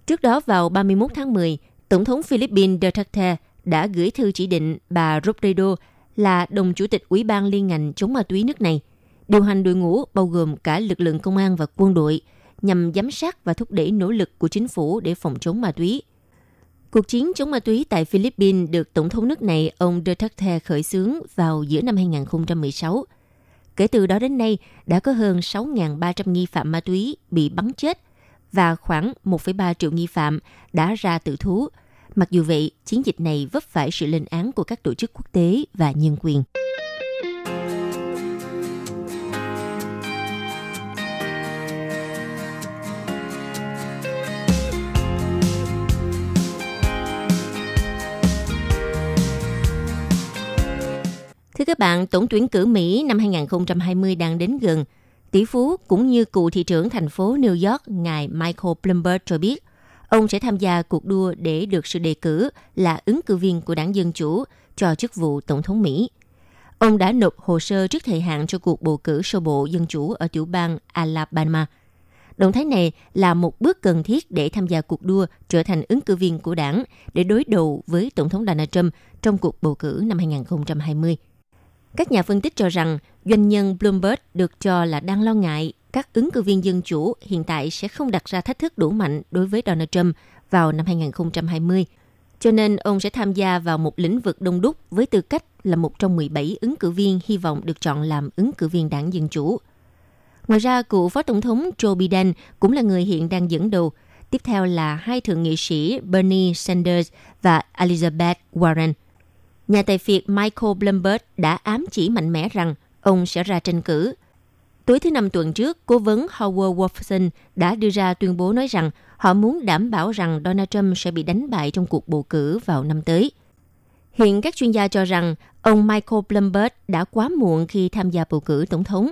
Trước đó vào ba mươi mốt tháng mười, Tổng thống Philippines Duterte đã gửi thư chỉ định bà Robredo là đồng chủ tịch Ủy ban liên ngành chống ma túy nước này, điều hành đội ngũ bao gồm cả lực lượng công an và quân đội, nhằm giám sát và thúc đẩy nỗ lực của chính phủ để phòng chống ma túy. Cuộc chiến chống ma túy tại Philippines được Tổng thống nước này, ông Duterte khởi xướng vào giữa năm hai không một sáu. Kể từ đó đến nay, đã có hơn sáu nghìn ba trăm nghi phạm ma túy bị bắn chết và khoảng một phẩy ba triệu nghi phạm đã ra tự thú. Mặc dù vậy, chiến dịch này vấp phải sự lên án của các tổ chức quốc tế và nhân quyền. Thưa các bạn, tổng tuyển cử Mỹ năm hai không hai không đang đến gần. Tỷ phú cũng như cựu thị trưởng thành phố New York, ngài Michael Bloomberg cho biết, ông sẽ tham gia cuộc đua để được sự đề cử là ứng cử viên của đảng Dân Chủ cho chức vụ Tổng thống Mỹ. Ông đã nộp hồ sơ trước thời hạn cho cuộc bầu cử sơ bộ Dân Chủ ở tiểu bang Alabama. Động thái này là một bước cần thiết để tham gia cuộc đua trở thành ứng cử viên của đảng để đối đầu với Tổng thống Donald Trump trong cuộc bầu cử năm hai không hai không. Các nhà phân tích cho rằng doanh nhân Bloomberg được cho là đang lo ngại các ứng cử viên dân chủ hiện tại sẽ không đặt ra thách thức đủ mạnh đối với Donald Trump vào năm hai không hai không. Cho nên ông sẽ tham gia vào một lĩnh vực đông đúc với tư cách là một trong mười bảy ứng cử viên hy vọng được chọn làm ứng cử viên đảng Dân Chủ. Ngoài ra, cựu Phó Tổng thống Joe Biden cũng là người hiện đang dẫn đầu. Tiếp theo là hai thượng nghị sĩ Bernie Sanders và Elizabeth Warren. Nhà tài phiệt Michael Bloomberg đã ám chỉ mạnh mẽ rằng ông sẽ ra tranh cử. Tối thứ Năm tuần trước, cố vấn Howard Wolfson đã đưa ra tuyên bố nói rằng họ muốn đảm bảo rằng Donald Trump sẽ bị đánh bại trong cuộc bầu cử vào năm tới. Hiện các chuyên gia cho rằng ông Michael Bloomberg đã quá muộn khi tham gia bầu cử tổng thống.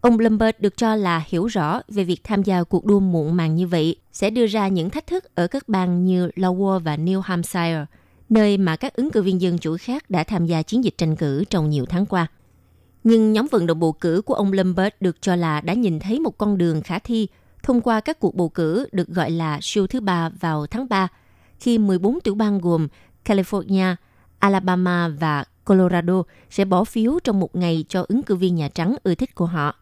Ông Bloomberg được cho là hiểu rõ về việc tham gia cuộc đua muộn màng như vậy sẽ đưa ra những thách thức ở các bang như Iowa và New Hampshire, nơi mà các ứng cử viên dân chủ khác đã tham gia chiến dịch tranh cử trong nhiều tháng qua. Nhưng nhóm vận động bầu cử của ông Bloomberg được cho là đã nhìn thấy một con đường khả thi thông qua các cuộc bầu cử được gọi là siêu thứ ba vào tháng ba, khi mười bốn tiểu bang gồm California, Alabama và Colorado sẽ bỏ phiếu trong một ngày cho ứng cử viên Nhà Trắng ưa thích của họ.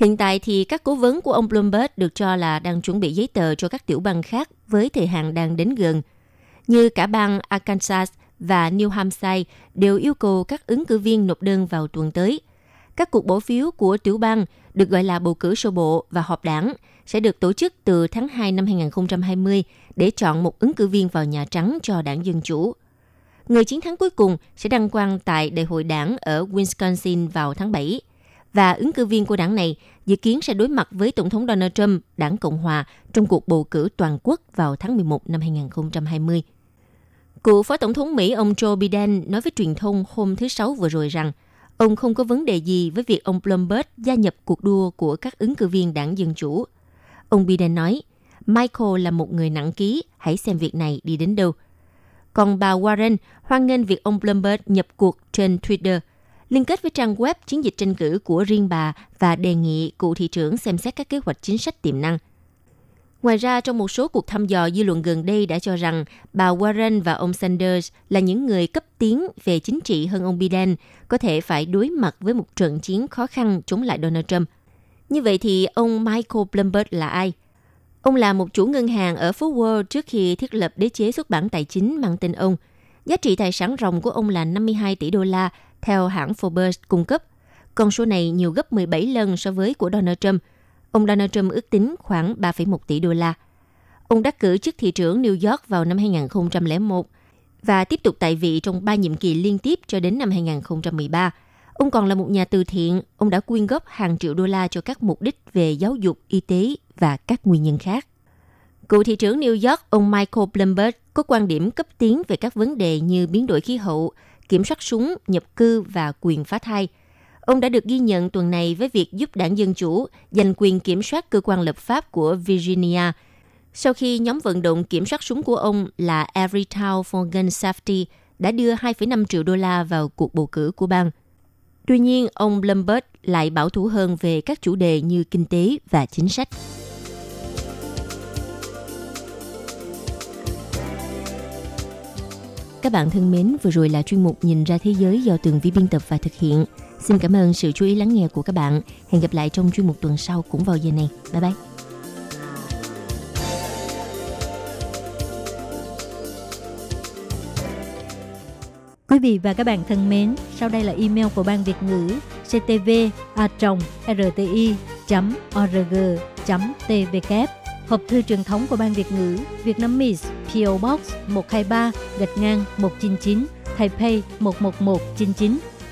Hiện tại thì các cố vấn của ông Bloomberg được cho là đang chuẩn bị giấy tờ cho các tiểu bang khác với thời hạn đang đến gần. Như cả bang Arkansas và New Hampshire đều yêu cầu các ứng cử viên nộp đơn vào tuần tới. Các cuộc bỏ phiếu của tiểu bang được gọi là bầu cử sơ bộ và họp đảng sẽ được tổ chức từ tháng hai năm hai không hai không để chọn một ứng cử viên vào Nhà Trắng cho đảng Dân Chủ. Người chiến thắng cuối cùng sẽ đăng quang tại đại hội đảng ở Wisconsin vào tháng bảy. Và ứng cử viên của đảng này dự kiến sẽ đối mặt với Tổng thống Donald Trump, đảng Cộng Hòa, trong cuộc bầu cử toàn quốc vào tháng mười một năm hai không hai không. Cựu Phó Tổng thống Mỹ ông Joe Biden nói với truyền thông hôm thứ Sáu vừa rồi rằng ông không có vấn đề gì với việc ông Bloomberg gia nhập cuộc đua của các ứng cử viên đảng Dân Chủ. Ông Biden nói, Michael là một người nặng ký, hãy xem việc này đi đến đâu. Còn bà Warren hoan nghênh việc ông Bloomberg nhập cuộc trên Twitter, liên kết với trang web chiến dịch tranh cử của riêng bà và đề nghị cựu thị trưởng xem xét các kế hoạch chính sách tiềm năng. Ngoài ra, trong một số cuộc thăm dò dư luận gần đây đã cho rằng bà Warren và ông Sanders là những người cấp tiến về chính trị hơn ông Biden, có thể phải đối mặt với một trận chiến khó khăn chống lại Donald Trump. Như vậy thì ông Michael Bloomberg là ai? Ông là một chủ ngân hàng ở phố Wall trước khi thiết lập đế chế xuất bản tài chính mang tên ông. Giá trị tài sản ròng của ông là năm mươi hai tỷ đô la, theo hãng Forbes cung cấp. Con số này nhiều gấp mười bảy lần so với của Donald Trump. Ông Donald Trump ước tính khoảng ba phẩy một tỷ đô la. Ông đắc cử chức thị trưởng New York vào năm hai không không một và tiếp tục tại vị trong ba nhiệm kỳ liên tiếp cho đến năm hai không một ba. Ông còn là một nhà từ thiện. Ông đã quyên góp hàng triệu đô la cho các mục đích về giáo dục, y tế và các nguyên nhân khác. Cựu thị trưởng New York, ông Michael Bloomberg có quan điểm cấp tiến về các vấn đề như biến đổi khí hậu, kiểm soát súng, nhập cư và quyền phá thai. Ông đã được ghi nhận tuần này với việc giúp đảng Dân Chủ giành quyền kiểm soát cơ quan lập pháp của Virginia, sau khi nhóm vận động kiểm soát súng của ông là Everytown for Gun Safety đã đưa hai phẩy năm triệu đô la vào cuộc bầu cử của bang. Tuy nhiên, ông Bloomberg lại bảo thủ hơn về các chủ đề như kinh tế và chính sách. Các bạn thân mến, vừa rồi là chuyên mục Nhìn ra thế giới do Tường Vi biên tập và thực hiện. Xin cảm ơn sự chú ý lắng nghe của các bạn. Hẹn gặp lại trong chuyên mục tuần sau cũng vào giờ này. Bye bye! Quý vị và các bạn thân mến, sau đây là email của Ban Việt ngữ c t v a r t i chấm o r g chấm t w, hộp thư truyền thống của Ban Việt ngữ Việt Nam Miss, pê ô Box một hai ba gạch ngang một chín chín, Taipei một một một chín chín.